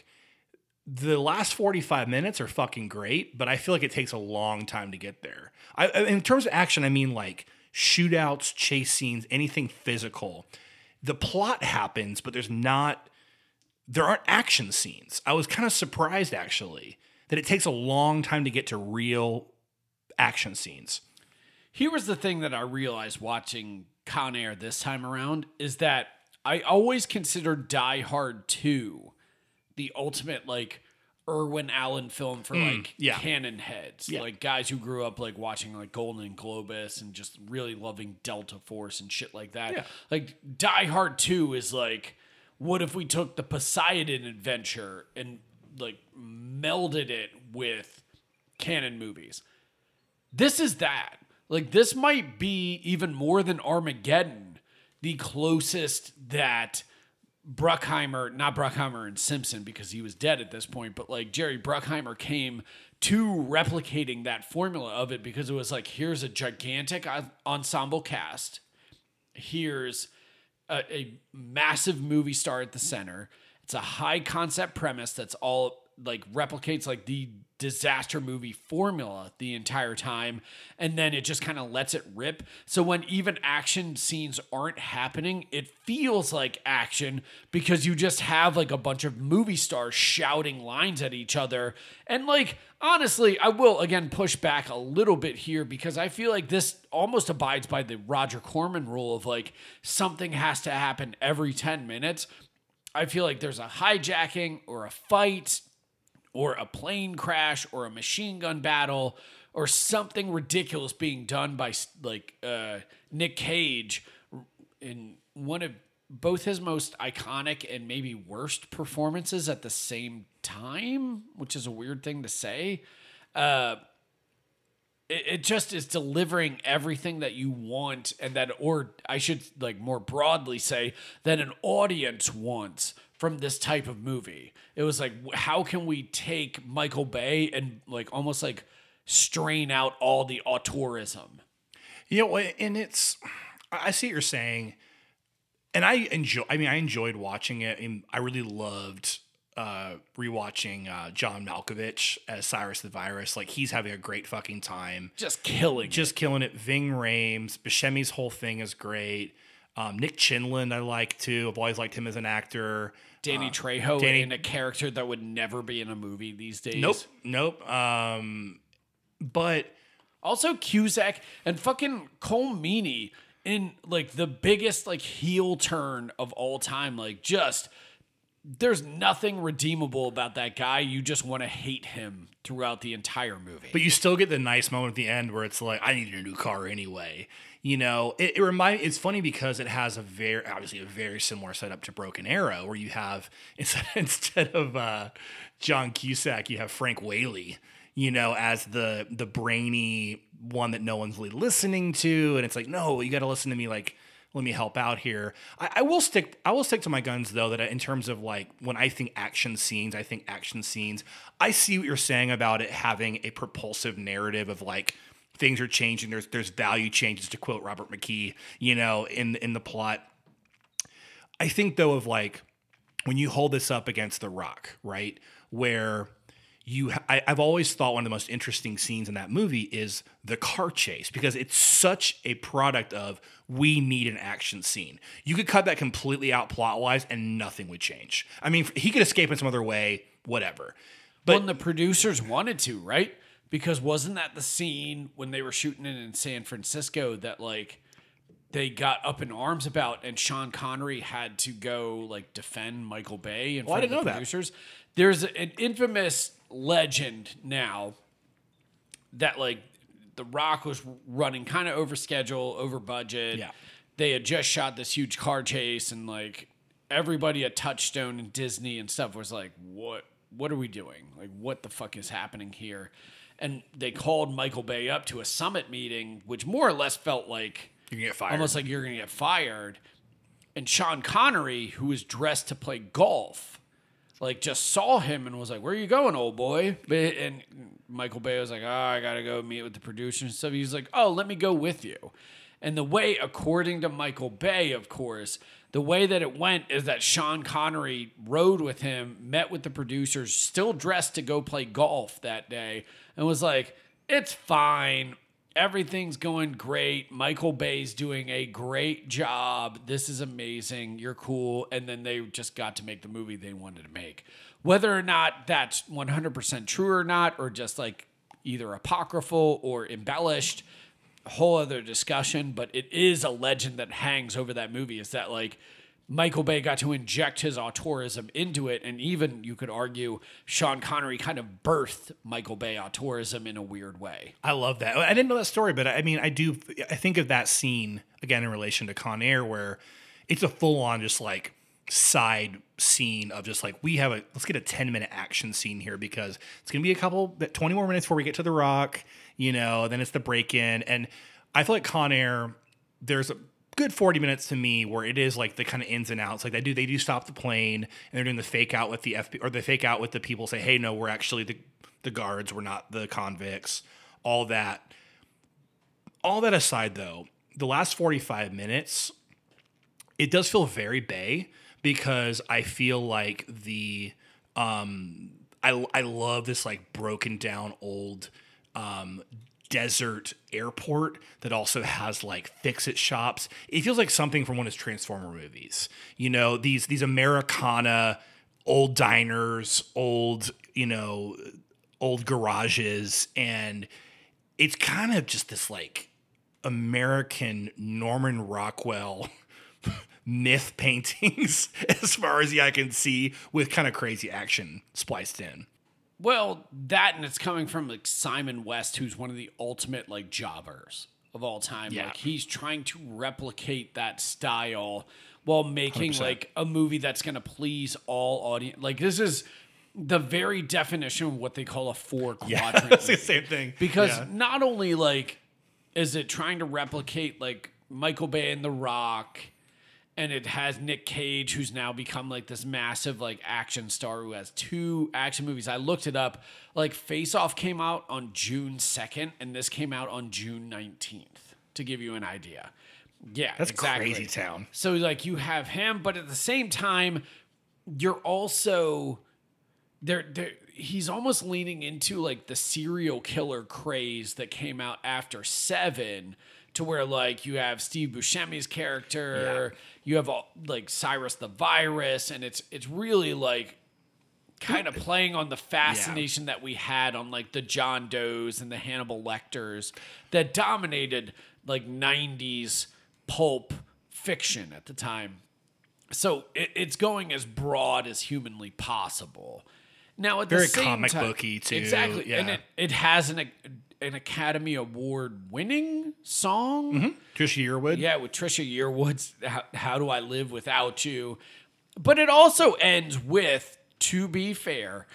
The last forty-five minutes are fucking great, but I feel like it takes a long time to get there. I, in terms of action, I mean like shootouts, chase scenes, anything physical. The plot happens, but there's not, there aren't action scenes. I was kind of surprised actually that it takes a long time to get to real action scenes. Here was the thing that I realized watching Con Air this time around is that I always considered Die Hard two the ultimate like Irwin Allen film for mm, like yeah. canon heads, yeah. like guys who grew up like watching like Golden Globus and just really loving Delta Force and shit like that. Yeah. Like Die Hard two is like, what if we took the Poseidon Adventure and like melded it with canon movies? This is that. Like this might be even more than Armageddon, the closest that Bruckheimer, not Bruckheimer and Simpson because he was dead at this point, but like Jerry Bruckheimer came to replicating that formula of it, because it was like, here's a gigantic ensemble cast. Here's a, a massive movie star at the center. It's a high concept premise that's all like replicates like the disaster movie formula the entire time. And then it just kind of lets it rip. So when even action scenes aren't happening, it feels like action because you just have like a bunch of movie stars shouting lines at each other. And like, honestly, I will again push back a little bit here because I feel like this almost abides by the Roger Corman rule of like something has to happen every ten minutes. I feel like there's a hijacking or a fight or a plane crash or a machine gun battle or something ridiculous being done by like uh, Nick Cage in one of both his most iconic and maybe worst performances at the same time, which is a weird thing to say. Uh, it, it just is delivering everything that you want, and that, or I should like more broadly say, that an audience wants from this type of movie. It was like, how can we take Michael Bay and like almost like strain out all the auteurism? You know, and it's, I see what you're saying. And I enjoy, I mean, I enjoyed watching it, and I really loved uh, rewatching uh, John Malkovich as Cyrus the Virus. Like, he's having a great fucking time, just killing, just it. killing it. Ving Rhames, Buscemi's whole thing is great. Um, Nick Chinlund, I like too. I've always liked him as an actor. Danny uh, Trejo Danny, in a character that would never be in a movie these days. Nope, nope. Um, but also Cusack and fucking Cole Meany. In like the biggest like heel turn of all time, like just there's nothing redeemable about that guy. You just want to hate him throughout the entire movie. But you still get the nice moment at the end where it's like, I needed a new car anyway. You know, it, it remind. It's funny because it has a very obviously a very similar setup to Broken Arrow, where you have instead, instead of uh, John Cusack, you have Frank Whaley. You know, as the the brainy one that no one's really listening to. And it's like, no, you got to listen to me. Like, let me help out here. I, I will stick. I will stick to my guns, though, that in terms of like when I think action scenes, I think action scenes. I see what you're saying about it having a propulsive narrative of like things are changing. There's there's value changes, to quote Robert McKee, you know, in in the plot. I think, though, of like when you hold this up against The Rock, right, where You, I, I've always thought one of the most interesting scenes in that movie is the car chase, because it's such a product of we need an action scene. You could cut that completely out plot-wise and nothing would change. I mean, he could escape in some other way, whatever. But well, and the producers wanted to, right? Because wasn't that the scene when they were shooting it in San Francisco that like they got up in arms about, and Sean Connery had to go like defend Michael Bay in well, front I didn't of the know producers? That. There's an infamous legend now that like The Rock was running kind of over schedule, over budget. Yeah. They had just shot this huge car chase, and like everybody at Touchstone and Disney and stuff was like, what, what are we doing? Like, what the fuck is happening here? And they called Michael Bay up to a summit meeting, which more or less felt like you're gonna get fired. Almost like you're going to get fired. And Sean Connery, who was dressed to play golf, like just saw him and was like, where are you going, old boy? And Michael Bay was like, oh, I got to go meet with the producers and stuff. He was like, oh, let me go with you. And the way, according to Michael Bay, of course, the way that it went is that Sean Connery rode with him, met with the producers, still dressed to go play golf that day, and was like, it's fine. Everything's going great. Michael Bay's doing a great job. This is amazing. You're cool. And then they just got to make the movie they wanted to make. Whether or not that's one hundred percent true or not, or just like either apocryphal or embellished, a whole other discussion. But it is a legend that hangs over that movie, is that like Michael Bay got to inject his auteurism into it. And even, you could argue, Sean Connery kind of birthed Michael Bay auteurism in a weird way. I love that. I didn't know that story, but I mean, I do, I think of that scene, again, in relation to Con Air, where it's a full-on just like side scene of just like, we have a, let's get a ten-minute action scene here, because it's going to be a couple, twenty more minutes before we get to The Rock, you know, then it's the break-in. And I feel like Con Air, there's a good forty minutes to me where it is like the kind of ins and outs. Like they do, they do stop the plane, and they're doing the fake out with the F B I, or the fake out with the people, say, hey, no, we're actually the, the guards. We're not the convicts, all that. All that aside, though, the last forty-five minutes, it does feel very Bay, because I feel like the, um, I, I love this like broken down old, um, desert airport that also has like fix-it shops. It feels like something from one of his Transformer movies. You know, these these Americana, old diners, old, you know, old garages, and it's kind of just this like American Norman Rockwell myth paintings as far as the eye can see, with kind of crazy action spliced in. Well, that, and it's coming from like Simon West, who's one of the ultimate like jobbers. of all time. Yeah. Like, he's trying to replicate that style while making, one hundred percent like, a movie that's going to please all audience. Like, this is the very definition of what they call a four-quadrant yeah, that's the same thing. Because yeah. not only, like, is it trying to replicate, like, Michael Bay and The Rock, and it has Nick Cage, who's now become, like, this massive, like, action star who has two action movies. I looked it up. Like, Face Off came out on June second, and this came out on June nineteenth, to give you an idea. Yeah, that's exactly. Crazy town. So, like, you have him, but at the same time, you're also... They're, they're, he's almost leaning into, like, the serial killer craze that came out after Seven, to where, like, you have Steve Buscemi's character, yeah. you have, all, like, Cyrus the Virus, and it's it's really, like, kind of playing on the fascination yeah. that we had on, like, the John Does and the Hannibal Lecters that dominated, like, nineties pulp fiction at the time. So it, it's going as broad as humanly possible. Now, at Very the same comic time, booky, too. Exactly. Yeah. And it, it has an... an Academy Award winning song. Mm-hmm. Trisha Yearwood. Yeah, with Trisha Yearwood's how, how Do I Live Without You? But it also ends with, to be fair,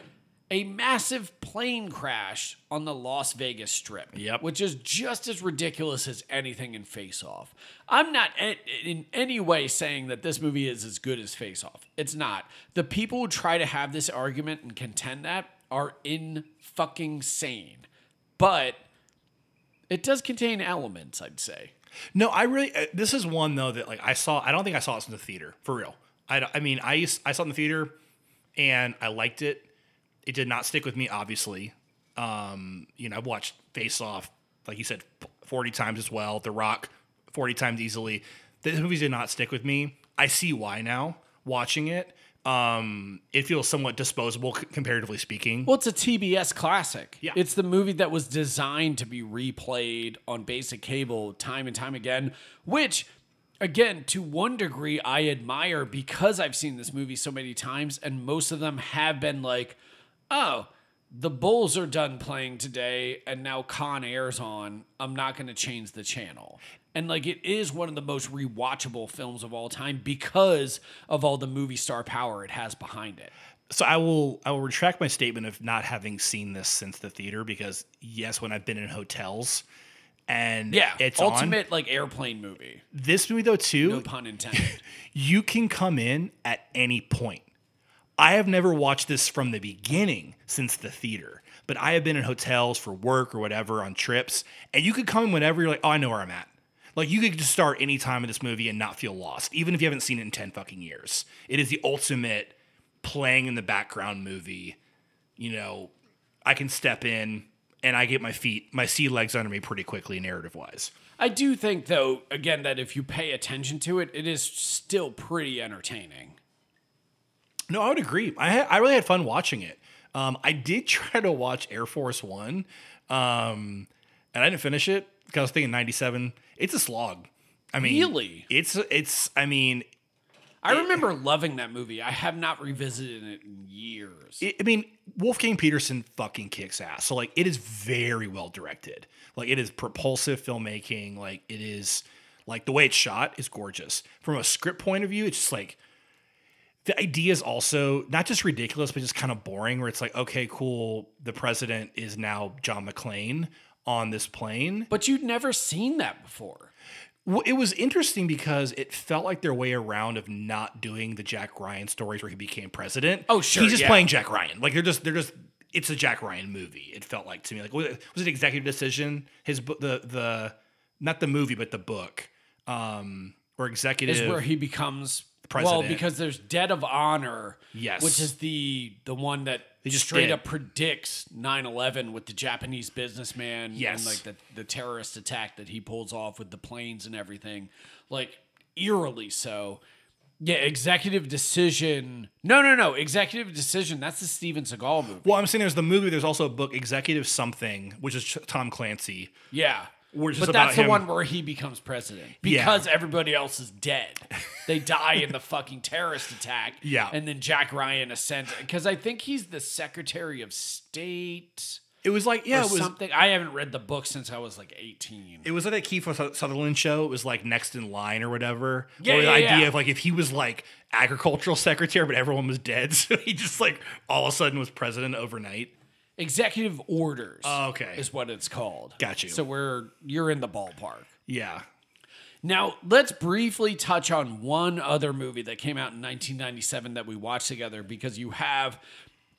a massive plane crash on the Las Vegas Strip, yep. which is just as ridiculous as anything in Face Off. I'm not in any way saying that this movie is as good as Face Off. It's not. The people who try to have this argument and contend that are in fucking sane. But it does contain elements, I'd say. No, I really... Uh, this is one, though, that like I saw... I don't think I saw this in the theater, for real. I, I mean, I, used, I saw it in the theater, and I liked it. It did not stick with me, obviously. Um, you know, I've watched Face Off, like you said, forty times as well. The Rock, forty times easily. These movies did not stick with me. I see why now, watching it. Um, it feels somewhat disposable, c- comparatively speaking. Well, it's a T B S classic. Yeah. It's the movie that was designed to be replayed on basic cable time and time again, which, again, to one degree, I admire because I've seen this movie so many times, and most of them have been like, oh, the Bulls are done playing today, and now Con Air's on. I'm not going to change the channel. And, like, it is one of the most rewatchable films of all time because of all the movie star power it has behind it. So I will I will retract my statement of not having seen this since the theater because, yes, when I've been in hotels and yeah, it's ultimate, on, like, airplane movie. This movie, though, too. No pun intended. You can come in at any point. I have never watched this from the beginning since the theater, but I have been in hotels for work or whatever on trips, and you could come in whenever you're like, oh, I know where I'm at. Like, you could just start any time in this movie and not feel lost, even if you haven't seen it in ten fucking years. It is the ultimate playing in the background movie. You know, I can step in and I get my feet, my sea legs under me pretty quickly narrative-wise. I do think, though, again, that if you pay attention to it, it is still pretty entertaining. No, I would agree. I had, I really had fun watching it. Um, I did try to watch Air Force One, um, and I didn't finish it because I was thinking ninety-seven. It's a slog. I mean, really? It's, it's, I mean, I it, remember loving that movie. I have not revisited it in years. It, I mean, Wolfgang Peterson fucking kicks ass. So, like, it is very well directed. Like, it is propulsive filmmaking. Like, it is, like, the way it's shot is gorgeous. From a script point of view, it's just like, the idea is also not just ridiculous, but just kind of boring, where it's like, okay, cool. The president is now John McClane on this plane. But you'd never seen that before. Well, it was interesting because it felt like their way around of not doing the Jack Ryan stories where he became president. Oh, sure. He's just yeah. playing Jack Ryan. Like, they're just, they're just, it's a Jack Ryan movie. It felt like to me, like, was it, was it an executive decision? His, the, the, not the movie, but the book, um, or executive. Is where he becomes president. Well, because there's Debt of Honor, yes, which is the the one that they just straight did. up predicts nine eleven with the Japanese businessman, yes, and like the, the terrorist attack that he pulls off with the planes and everything, like eerily so. Yeah, Executive Decision. No, no, no, Executive Decision. That's the Steven Seagal movie. Well, I'm saying there's the movie. There's also a book, Executive Something, which is Tom Clancy. Yeah. But about that's him. The one where he becomes president because yeah. everybody else is dead. They die in the fucking terrorist attack. Yeah. And then Jack Ryan ascends. Because I think he's the Secretary of State. It was like, yeah, or it was something. I haven't read the book since I was like eighteen. It was like that Kiefer Sutherland show. It was like Next in Line or whatever. Yeah, or the yeah, idea yeah. of like if he was like agricultural secretary, but everyone was dead, so he just like all of a sudden was president overnight. Executive Orders. Oh, okay, is what it's called. Got you. So we're you're in the ballpark. Yeah. Now let's briefly touch on one other movie that came out in nineteen ninety-seven that we watched together, because you have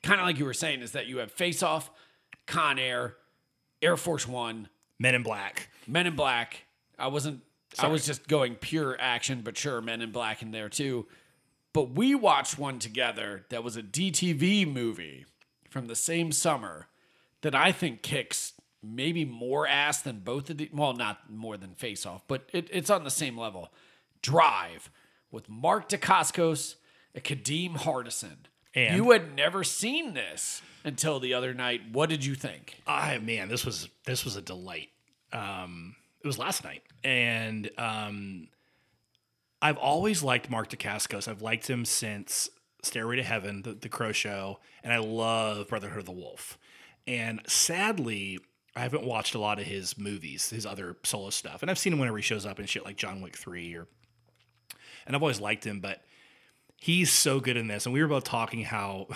kind of like you were saying is that you have Face Off, Con Air, Air Force One, Men in Black. Men in Black. I wasn't. Sorry. I was just going pure action, but sure, Men in Black in there too. But we watched one together that was a D T V movie from the same summer that I think kicks maybe more ass than both of the. Well, not more than Face Off, but it, it's on the same level. Drive with Mark Dacascos and Kadeem Hardison. And you had never seen this until the other night. What did you think? Ah, man, this was this was a delight. Um, it was last night, and um, I've always liked Mark Dacascos. I've liked him since Stairway to Heaven, the, the Crow Show, and I love Brotherhood of the Wolf. And sadly, I haven't watched a lot of his movies, his other solo stuff. And I've seen him whenever he shows up in shit like John Wick three, or and I've always liked him, but he's so good in this. And we were both talking how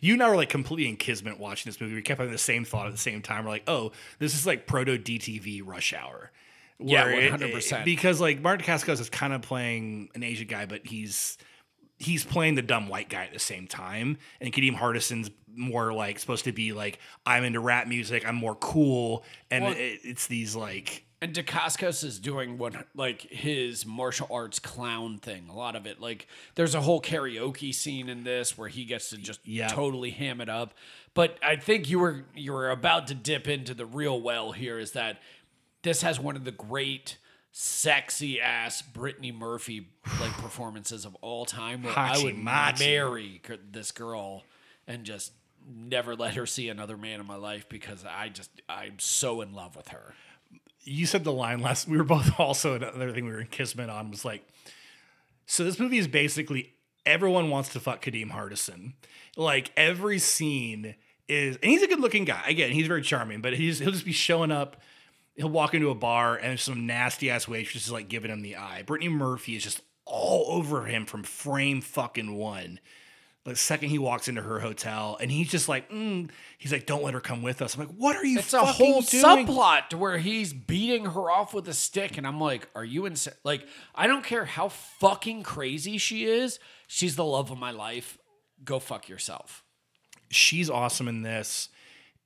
you and I were like completely in kismet watching this movie. We kept having the same thought at the same time. We're like, oh, this is like proto D T V Rush Hour. Yeah, one hundred percent. It, it, because like Martin Dacascos is kind of playing an Asian guy, but he's he's playing the dumb white guy at the same time. And Kadeem Hardison's more like supposed to be like, I'm into rap music. I'm more cool. And well, it, it's these like. And Dacascos is doing what, like, his martial arts clown thing. A lot of it, like, there's a whole karaoke scene in this where he gets to just yeah. totally ham it up. But I think you were you were about to dip into the real well here. Is that this has one of the great sexy ass Brittany Murphy like performances of all time. Where Hachi I would machi. marry this girl and just never let her see another man in my life because I just I'm so in love with her. You said the line last, we were both also, another thing we were in kismet on was like, so this movie is basically everyone wants to fuck Kadeem Hardison. Like every scene is, and he's a good looking guy. Again, he's very charming, but he's, he'll just be showing up. He'll walk into a bar and some nasty ass waitress is like giving him the eye. Brittany Murphy is just all over him from frame fucking one. The second he walks into her hotel, and he's just like, mm, he's like, don't let her come with us. I'm like, what are you fucking doing? It's a whole doing? subplot to where he's beating her off with a stick, and I'm like, are you insane? Like, I don't care how fucking crazy she is. She's the love of my life. Go fuck yourself. She's awesome in this.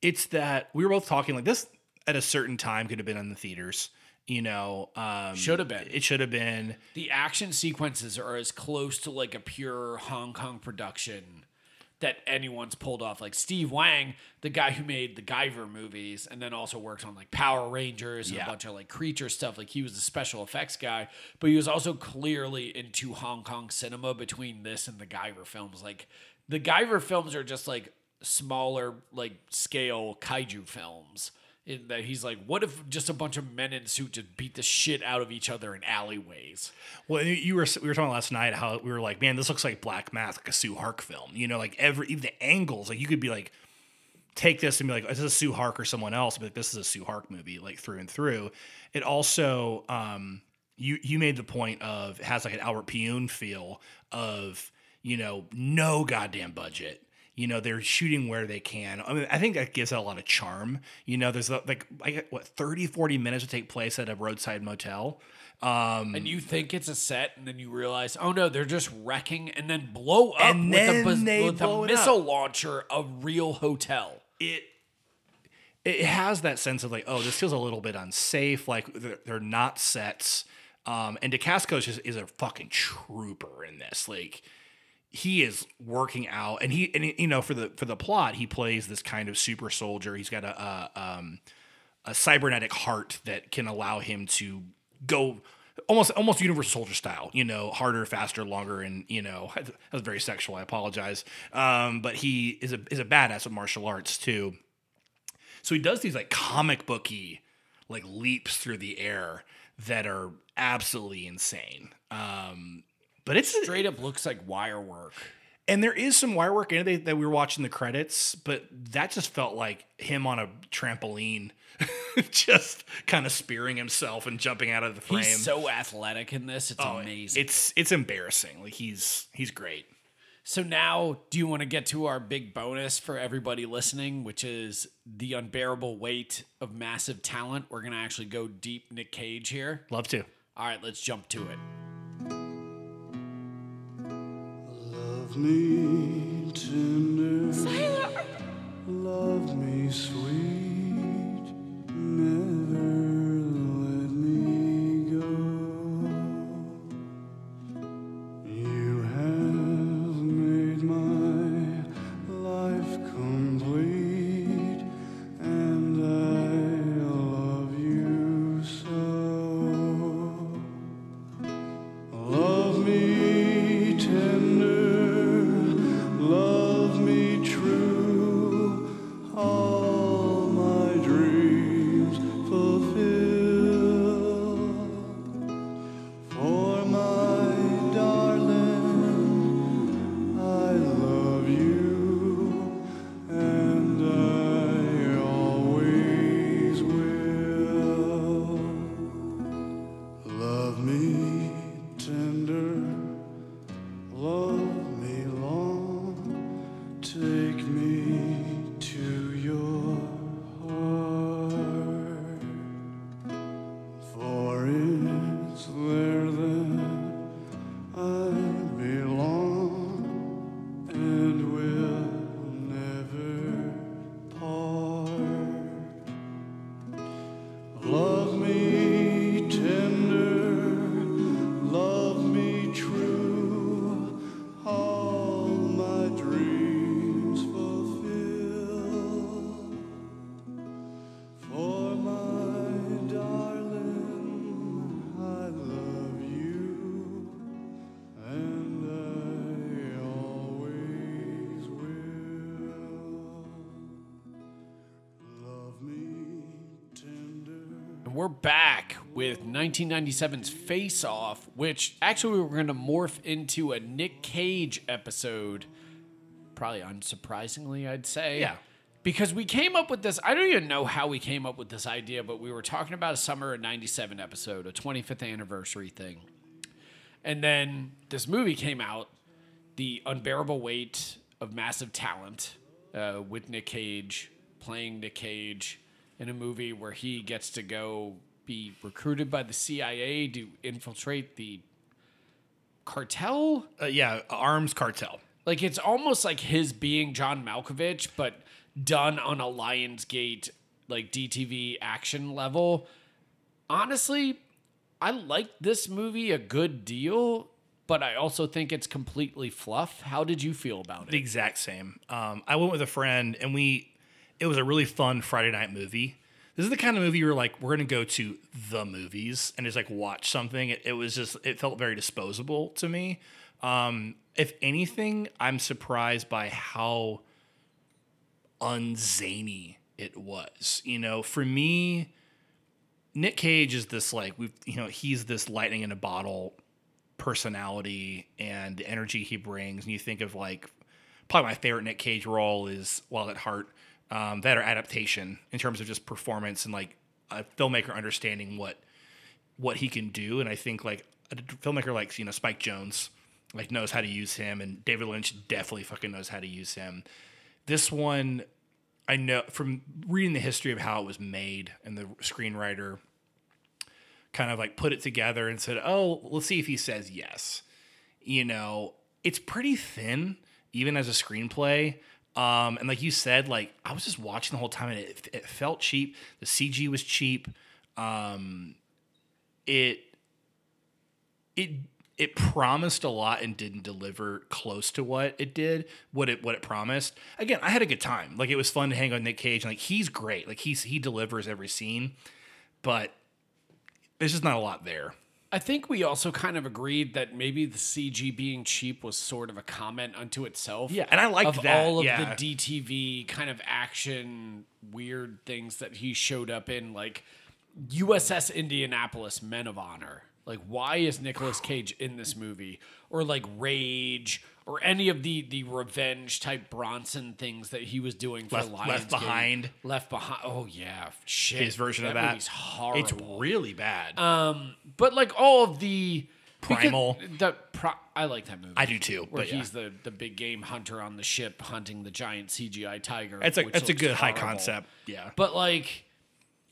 It's that we were both talking like this at a certain time could have been in the theaters. You know, um, should have been. It should have been. The action sequences are as close to like a pure Hong Kong production that anyone's pulled off. Like Steve Wang, the guy who made the Guyver movies and then also worked on like Power Rangers and yeah. a bunch of like creature stuff. Like he was the special effects guy, but he was also clearly into Hong Kong cinema between this and the Guyver films. Like the Guyver films are just like smaller, like scale kaiju films. In that he's like, what if just a bunch of men in suits just beat the shit out of each other in alleyways? Well, you were we were talking last night how we were like, man, this looks like Black Mass, like a Sue Hark film. You know, like every even the angles, like you could be like, take this and be like, is this a Sue Hark or someone else? But like, this is a Sue Hark movie, like through and through. It also, um, you you made the point of it has like an Albert Pune feel of, you know, no goddamn budget. You know, they're shooting where they can. I mean, I think that gives it a lot of charm. You know, there's like, like what, thirty, forty minutes to take place at a roadside motel. Um, and you think it's a set, and then you realize, oh, no, they're just wrecking and then blow up and with, then a, buzz- they with blow a missile up. launcher a real hotel. It it has that sense of like, oh, this feels a little bit unsafe. Like, they're, they're not sets. Um, and Dacascos is, is a fucking trooper in this. Like, he is working out, and he, and he, you know, for the for the plot, he plays this kind of super soldier. He's got a a, um, a cybernetic heart that can allow him to go almost almost Universal Soldier style, you know, harder, faster, longer, and you know, that was very sexual. I apologize, um, but he is a is a badass at martial arts too. So he does these like comic booky like leaps through the air that are absolutely insane. Um, But it's straight up looks like wire work. And there is some wire work in it that we were watching the credits, but that just felt like him on a trampoline, just kind of spearing himself and jumping out of the frame. He's so athletic in this. It's oh, amazing. It's it's embarrassing. Like he's he's great. So now, do you want to get to our big bonus for everybody listening, which is the unbearable weight of massive talent? We're going to actually go deep Nick Cage here. Love to. All right, let's jump to it. Love me tender. Sailor. Love me sweet. Never let me go. You have made my life complete, and I love you so. Love me tender. We're back with nineteen ninety-seven's Face Off, which actually we're going to morph into a Nick Cage episode. Probably unsurprisingly, I'd say. Yeah. Because we came up with this, I don't even know how we came up with this idea, but we were talking about a summer of ninety-seven episode, a twenty-fifth anniversary thing. And then this movie came out, The Unbearable Weight of Massive Talent, uh, with Nick Cage, playing Nick Cage, in a movie where he gets to go be recruited by the C I A to infiltrate the cartel? Uh, yeah, arms cartel. Like, it's almost like his being John Malkovich, but done on a Lionsgate, like, D T V action level. Honestly, I like this movie a good deal, but I also think it's completely fluff. How did you feel about it? The exact same. Um, I went with a friend, and we... It was a really fun Friday night movie. This is the kind of movie you're like, we're going to go to the movies and just like watch something. It, it was just, it felt very disposable to me. Um, if anything, I'm surprised by how unzany it was. You know, for me, Nick Cage is this like, we've, you know, he's this lightning in a bottle personality and the energy he brings. And you think of like, probably my favorite Nick Cage role is Wild at Heart. Um, that are adaptation in terms of just performance and like a filmmaker understanding what what he can do. And I think like a filmmaker like, you know, Spike Jonze like knows how to use him, and David Lynch definitely fucking knows how to use him. This one, I know from reading the history of how it was made, and the screenwriter kind of like put it together and said, oh, let's see if he says yes. You know, it's pretty thin even as a screenplay. Um, and like you said, like I was just watching the whole time, and it, it felt cheap. The C G was cheap. Um, it it it promised a lot and didn't deliver close to what it did, what it what it promised. Again, I had a good time. Like it was fun to hang on Nick Cage, and like he's great. Like he's he delivers every scene, but there's just not a lot there. I think we also kind of agreed that maybe the C G being cheap was sort of a comment unto itself. Yeah, and I liked of that. Of all of yeah. the D T V kind of action weird things that he showed up in, like U S S Indianapolis Men of Honor. Like, why is Nicolas Cage in this movie? Or like Rage, or any of the the revenge type Bronson things that he was doing for Left, Lionsgate. Left Behind. Left Behind. Oh yeah, shit. His version that of that. Movie's horrible. It's really bad. Um, but like all of the Primal. The pro- I like that movie. I do too. Where but he's yeah. the, the big game hunter on the ship hunting the giant C G I tiger. That's a that's a good horrible. High concept. Yeah. But like,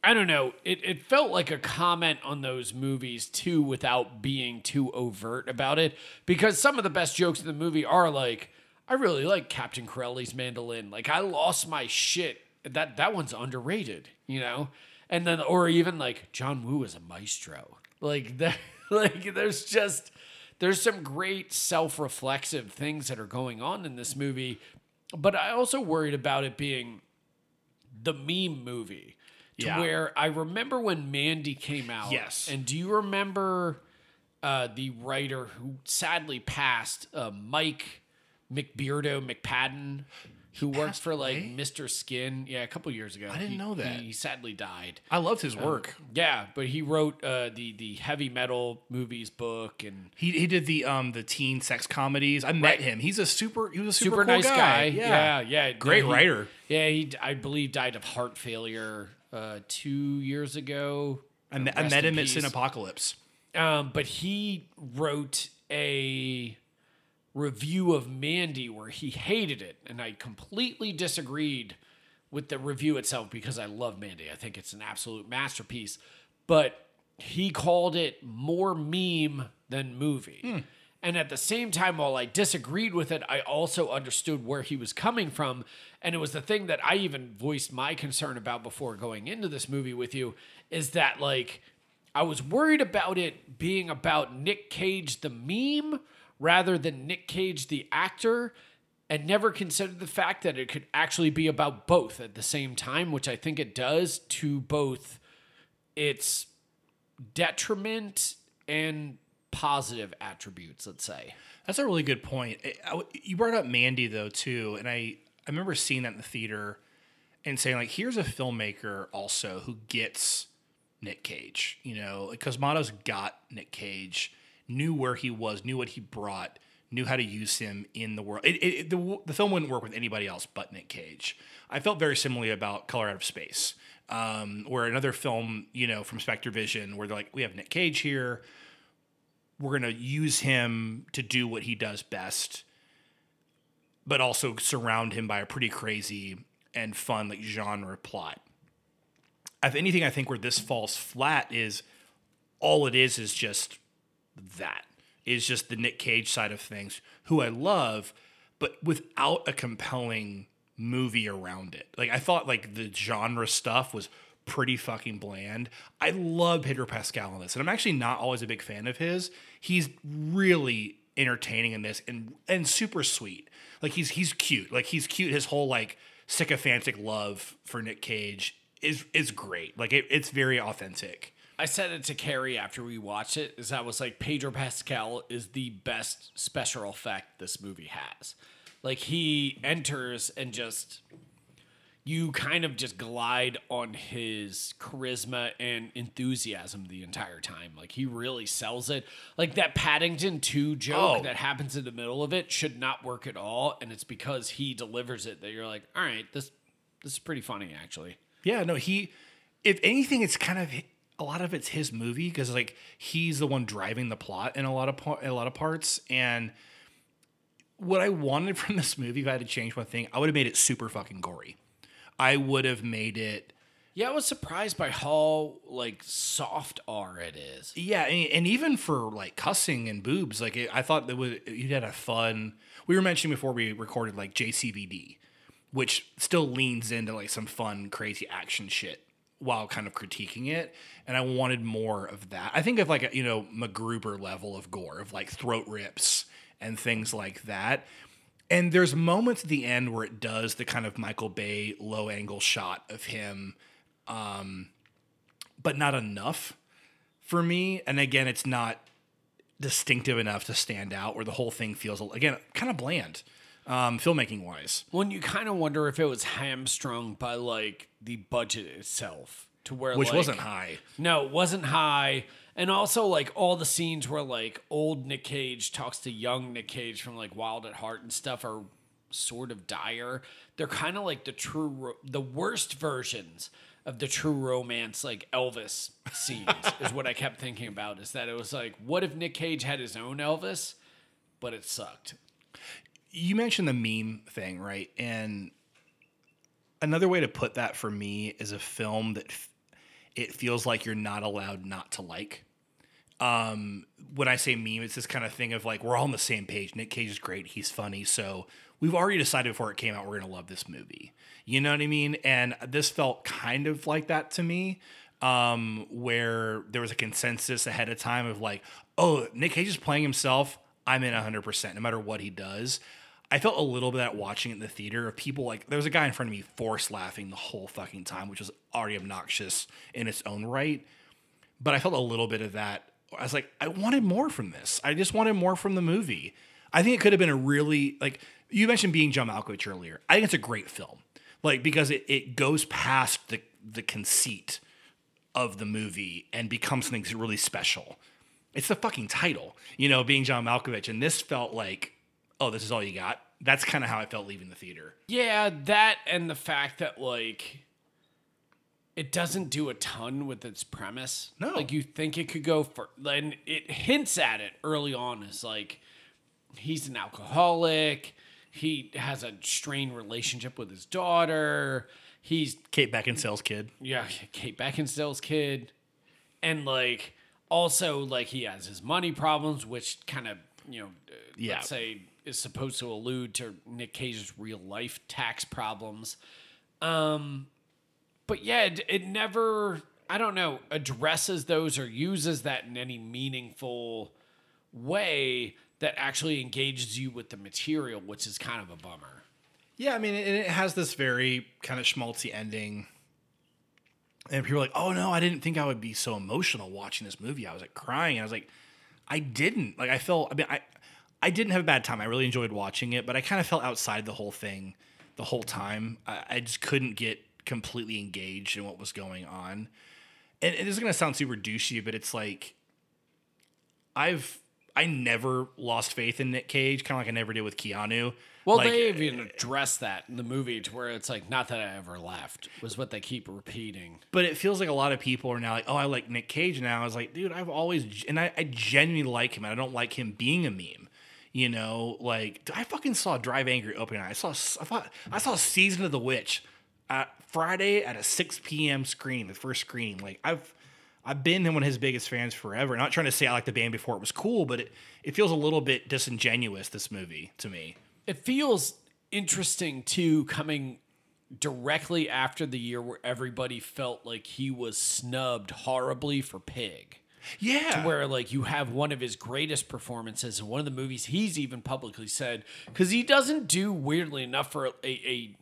I don't know. It it felt like a comment on those movies too, without being too overt about it. Because some of the best jokes in the movie are like, I really like Captain Corelli's mandolin. Like, I lost my shit. That that one's underrated, you know. And then, or even like John Woo is a maestro. Like that. Like there's just there's some great self-reflexive things that are going on in this movie. But I also worried about it being the meme movie. To yeah. where I remember when Mandy came out. Yes. And do you remember uh, the writer who sadly passed, uh, Mike McBeardo McPadden, who he worked for like away? Mister Skin? Yeah, a couple years ago. I didn't he, know that. He, he sadly died. I loved his um, work. Yeah, but he wrote uh, the the heavy metal movies book, and he he did the um the teen sex comedies. I met right. him. He's a super he was a super, super cool nice guy. guy. Yeah, yeah, yeah. great he, writer. Yeah, he I believe died of heart failure. Uh, two years ago. I, me, I met him at Cinepocalypse. Um, but he wrote a review of Mandy where he hated it. And I completely disagreed with the review itself because I love Mandy. I think it's an absolute masterpiece. But he called it more meme than movie. Hmm. And at the same time, while I disagreed with it, I also understood where he was coming from. And it was the thing that I even voiced my concern about before going into this movie with you, is that like I was worried about it being about Nick Cage the meme rather than Nick Cage the actor, and never considered the fact that it could actually be about both at the same time, which I think it does to both its detriment and positive attributes, let's say. That's a really good point. I, I, you brought up Mandy though too, and I, I remember seeing that in the theater and saying like, here's a filmmaker also who gets Nick Cage, you know, because Cosmato's got Nick Cage, knew where he was, knew what he brought, knew how to use him in the world. It, it, it, the, the film wouldn't work with anybody else but Nick Cage. I felt very similarly about Color Out of Space, um, where another film, you know, from Spectre Vision, where they're like, we have Nick Cage here. We're going to use him to do what he does best, but also surround him by a pretty crazy and fun like genre plot. If anything, I think where this falls flat is all it is is just that. It's just the Nick Cage side of things, who I love, but without a compelling movie around it. Like I thought like the genre stuff was pretty fucking bland. I love Pedro Pascal in this, and I'm actually not always a big fan of his. He's really entertaining in this, and and super sweet. Like he's he's cute. Like he's cute. His whole like sycophantic love for Nick Cage is is great. Like it, it's very authentic. I said it to Carrie after we watched it, is I was like, Pedro Pascal is the best special effect this movie has. Like he enters and just. You kind of just glide on his charisma and enthusiasm the entire time. Like, he really sells it. Like, that Paddington two joke oh. that happens in the middle of it should not work at all, and it's because he delivers it that you're like, all right, this this is pretty funny, actually. Yeah, no, he... If anything, it's kind of... A lot of it's his movie, because, like, he's the one driving the plot in a lot of par- in a lot of parts, and what I wanted from this movie, if I had to change one thing, I would have made it super fucking gory. I would have made it... Yeah, I was surprised by how, like, soft R it is. Yeah, and, and even for, like, cussing and boobs, like, it, I thought that was, you had a fun... We were mentioning before we recorded, like, J C V D, which still leans into, like, some fun, crazy action shit while kind of critiquing it, and I wanted more of that. I think of, like, a, you know, MacGruber level of gore, of, like, throat rips and things like that. And there's moments at the end where it does the kind of Michael Bay low angle shot of him, um, but not enough for me. And again, it's not distinctive enough to stand out, where the whole thing feels, again, kind of bland, um, filmmaking wise. Well, and you kind of wonder if it was hamstrung by like the budget itself, to where, which like, wasn't high. No, it wasn't high. And also, like, all the scenes where, like, old Nick Cage talks to young Nick Cage from, like, Wild at Heart and stuff are sort of dire. They're kind of like the true, ro- the worst versions of the true romance, like, Elvis scenes is what I kept thinking about, is that it was like, what if Nick Cage had his own Elvis, but it sucked? You mentioned the meme thing, right? And another way to put that for me is a film that f- it feels like you're not allowed not to like. Um, when I say meme, it's this kind of thing of like, we're all on the same page. Nick Cage is great. He's funny. So we've already decided before it came out, we're going to love this movie. You know what I mean? And this felt kind of like that to me, um, where there was a consensus ahead of time of like, oh, Nick Cage is playing himself. I'm in one hundred percent no matter what he does. I felt a little bit at watching it in the theater of people like, there was a guy in front of me forced laughing the whole fucking time, which was already obnoxious in its own right. But I felt a little bit of that. I was like, I wanted more from this. I just wanted more from the movie. I think it could have been a really, like, you mentioned Being John Malkovich earlier. I think it's a great film, like, because it, it goes past the, the conceit of the movie and becomes something that's really special. It's the fucking title, you know, Being John Malkovich. And this felt like, oh, this is all you got. That's kind of how I felt leaving the theater. Yeah, that and the fact that, like, it doesn't do a ton with its premise. No. Like, you think it could go for, and it hints at it early on as, like, he's an alcoholic. He has a strained relationship with his daughter. He's Kate Beckinsale's kid. Yeah, Kate Beckinsale's kid. And, like, also, like, he has his money problems, which kind of, you know, yeah. let's say is supposed to allude to Nick Cage's real life tax problems. Um, but yeah, it, it never, I don't know, addresses those or uses that in any meaningful way that actually engages you with the material, which is kind of a bummer. Yeah, I mean, it, it has this very kind of schmaltzy ending. And people are like, oh no, I didn't think I would be so emotional watching this movie. I was like crying. I was like, I didn't. Like I felt, I mean, I, I didn't have a bad time. I really enjoyed watching it, but I kind of felt outside the whole thing the whole time. I, I just couldn't get completely engaged in what was going on. And, and this is going to sound super douchey, but it's like, I've, I never lost faith in Nick Cage, kind of like I never did with Keanu. Well, like, they even address that in the movie to where it's like, not that I ever left, was what they keep repeating. But it feels like a lot of people are now like, oh, I like Nick Cage now. I was like, dude, I've always, and I, I genuinely like him, and I don't like him being a meme. You know, like, I fucking saw Drive Angry opening night. I saw, I, thought, I saw Season of the Witch at Friday at a six p.m. screen, the first screen. Like, I've I've been one of his biggest fans forever. I'm not trying to say I liked the band before it was cool, but it, it feels a little bit disingenuous, this movie, to me. It feels interesting, too, coming directly after the year where everybody felt like he was snubbed horribly for Pig. Yeah. To where, like, you have one of his greatest performances in one of the movies he's even publicly said, because he doesn't do, weirdly enough, for a, a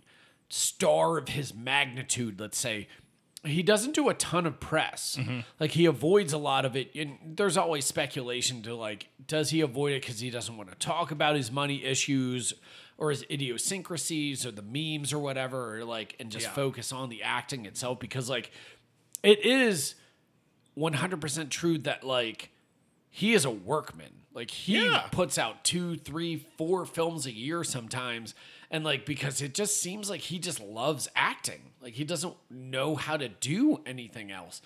star of his magnitude, let's say, he doesn't do a ton of press. Mm-hmm. Like, he avoids a lot of it. And there's always speculation to, like, does he avoid it because he doesn't want to talk about his money issues or his idiosyncrasies or the memes or whatever, or, like, and just yeah. focus on the acting itself? Because, like, it is one hundred percent true that, like, he is a workman. Like, he yeah. puts out two, three, four films a year sometimes. And, like, because it just seems like he just loves acting. Like, he doesn't know how to do anything else.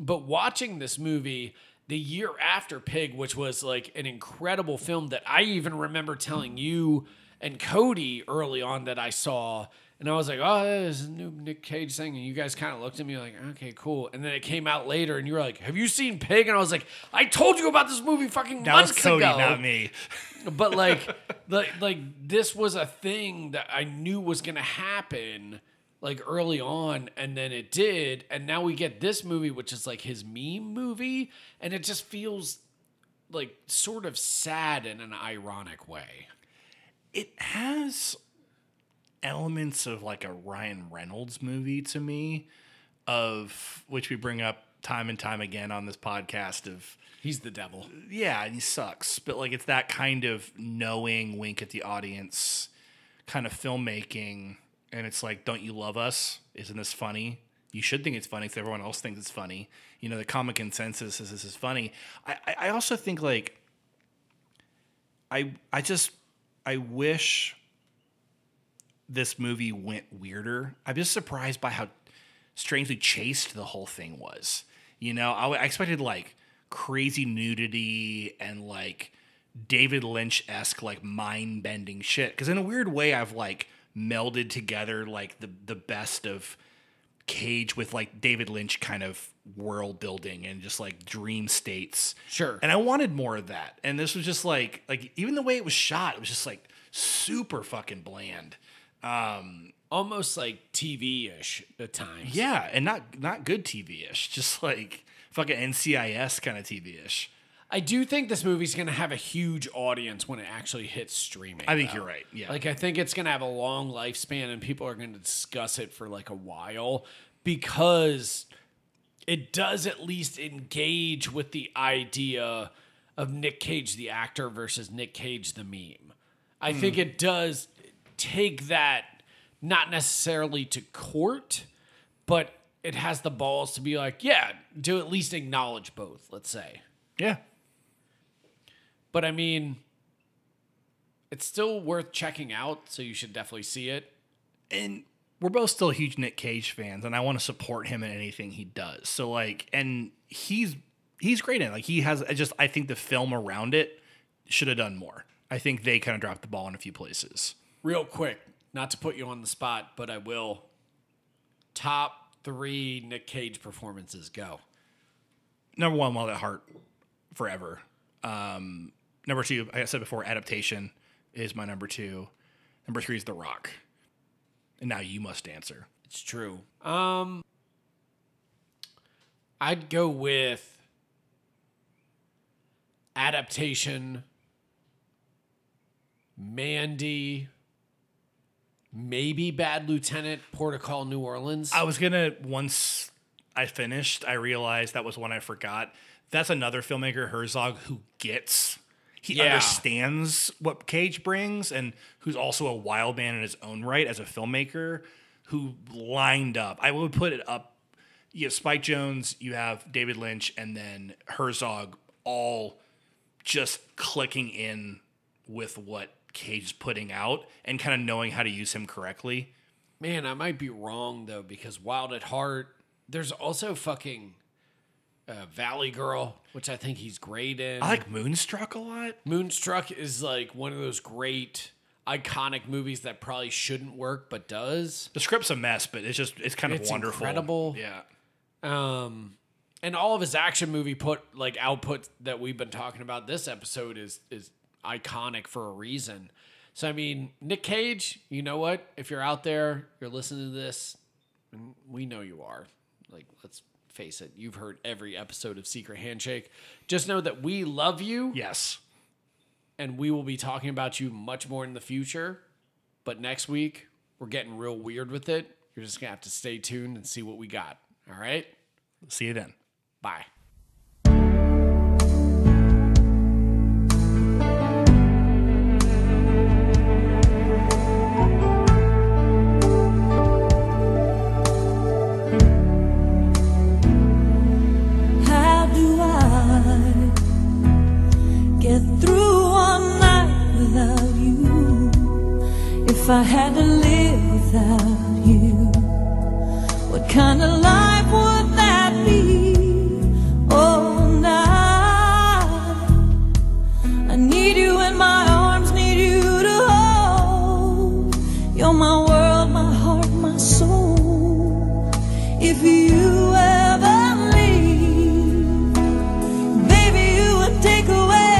But watching this movie the year after Pig, which was, like, an incredible film that I even remember telling you and Cody early on that I saw. And I was like, oh, this is a new Nick Cage thing. And you guys kind of looked at me like, okay, cool. And then it came out later, and you were like, have you seen Pig? And I was like, I told you about this movie fucking that months ago. That was Cody, ago. Not me. But, like, like, like this was a thing that I knew was going to happen, like, early on, and then it did, and now we get this movie, which is, like, his meme movie, and it just feels, like, sort of sad in an ironic way. It has elements of, like, a Ryan Reynolds movie to me, of which we bring up time and time again on this podcast of, he's the devil. Yeah, and he sucks. But, like, it's that kind of knowing wink at the audience kind of filmmaking. And it's like, don't you love us? Isn't this funny? you should think it's funny because everyone else thinks it's funny. You know, the common consensus is this is funny. I, I also think, like, I I just, I wish this movie went weirder. I'm just surprised by how strangely chaste the whole thing was. You know, I, I expected, like, crazy nudity and, like, David Lynch-esque, like, mind-bending shit. Because in a weird way, I've, like, melded together, like, the, the best of Cage with, like, David Lynch kind of world building and just, like, dream states. Sure. And I wanted more of that. And this was just, like, like even the way it was shot, it was just, like, super fucking bland. Um, Almost, like, T V-ish at times. Yeah, and not not good T V-ish. Just, like, fucking N C I S kind of T V-ish. I do think this movie's going to have a huge audience when it actually hits streaming. I think though. You're right. Yeah. Like, I think it's going to have a long lifespan and people are going to discuss it for like a while because it does at least engage with the idea of Nick Cage, the actor, versus Nick Cage, the meme. I mm. think it does take that, not necessarily to court, but it has the balls to be like, yeah, to at least acknowledge both, let's say. Yeah. But, I mean, it's still worth checking out, so you should definitely see it. And we're both still huge Nick Cage fans, and I want to support him in anything he does. So, like, and he's he's great in it. Like, he has just, I think the film around it should have done more. I think they kind of dropped the ball in a few places. Real quick, not to put you on the spot, but I will. Top three Nick Cage performances, go. Number one, Wild at Heart, forever. Um... Number two, like I said before, adaptation is my number two. Number three is The Rock. And now you must answer. It's true. Um, I'd go with adaptation, Mandy, maybe Bad Lieutenant, Port of Call, New Orleans. I was going to, once I finished, I realized that was one I forgot. That's another filmmaker, Herzog, who gets... He yeah. understands what Cage brings and who's also a wild man in his own right as a filmmaker who lined up. I would put it up. You have Spike Jonze, you have David Lynch, and then Herzog all just clicking in with what Cage is putting out and kind of knowing how to use him correctly. Man, I might be wrong, though, because Wild at Heart, there's also fucking... Uh, Valley Girl, which I think he's great in. I like Moonstruck a lot. Moonstruck is like one of those great iconic movies that probably shouldn't work but does. The script's a mess, but it's just it's kind it's of wonderful. Incredible. Yeah. Um and all of his action movie put like output that we've been talking about this episode is is iconic for a reason. So I mean, Nick Cage, you know what? If you're out there, you're listening to this, and we know you are. Like let's face it, you've heard every episode of Secret Handshake. Just know that we love you. Yes. And we will be talking about you much more in the future. But next week, we're getting real weird with it. You're just going to have to stay tuned and see what we got. All right? See you then. Bye. If I had to live without you, what kind of life would that be? Oh, and I, I need you in my arms, need you to hold. You're my world, my heart, my soul. If you ever leave, baby, you would take away.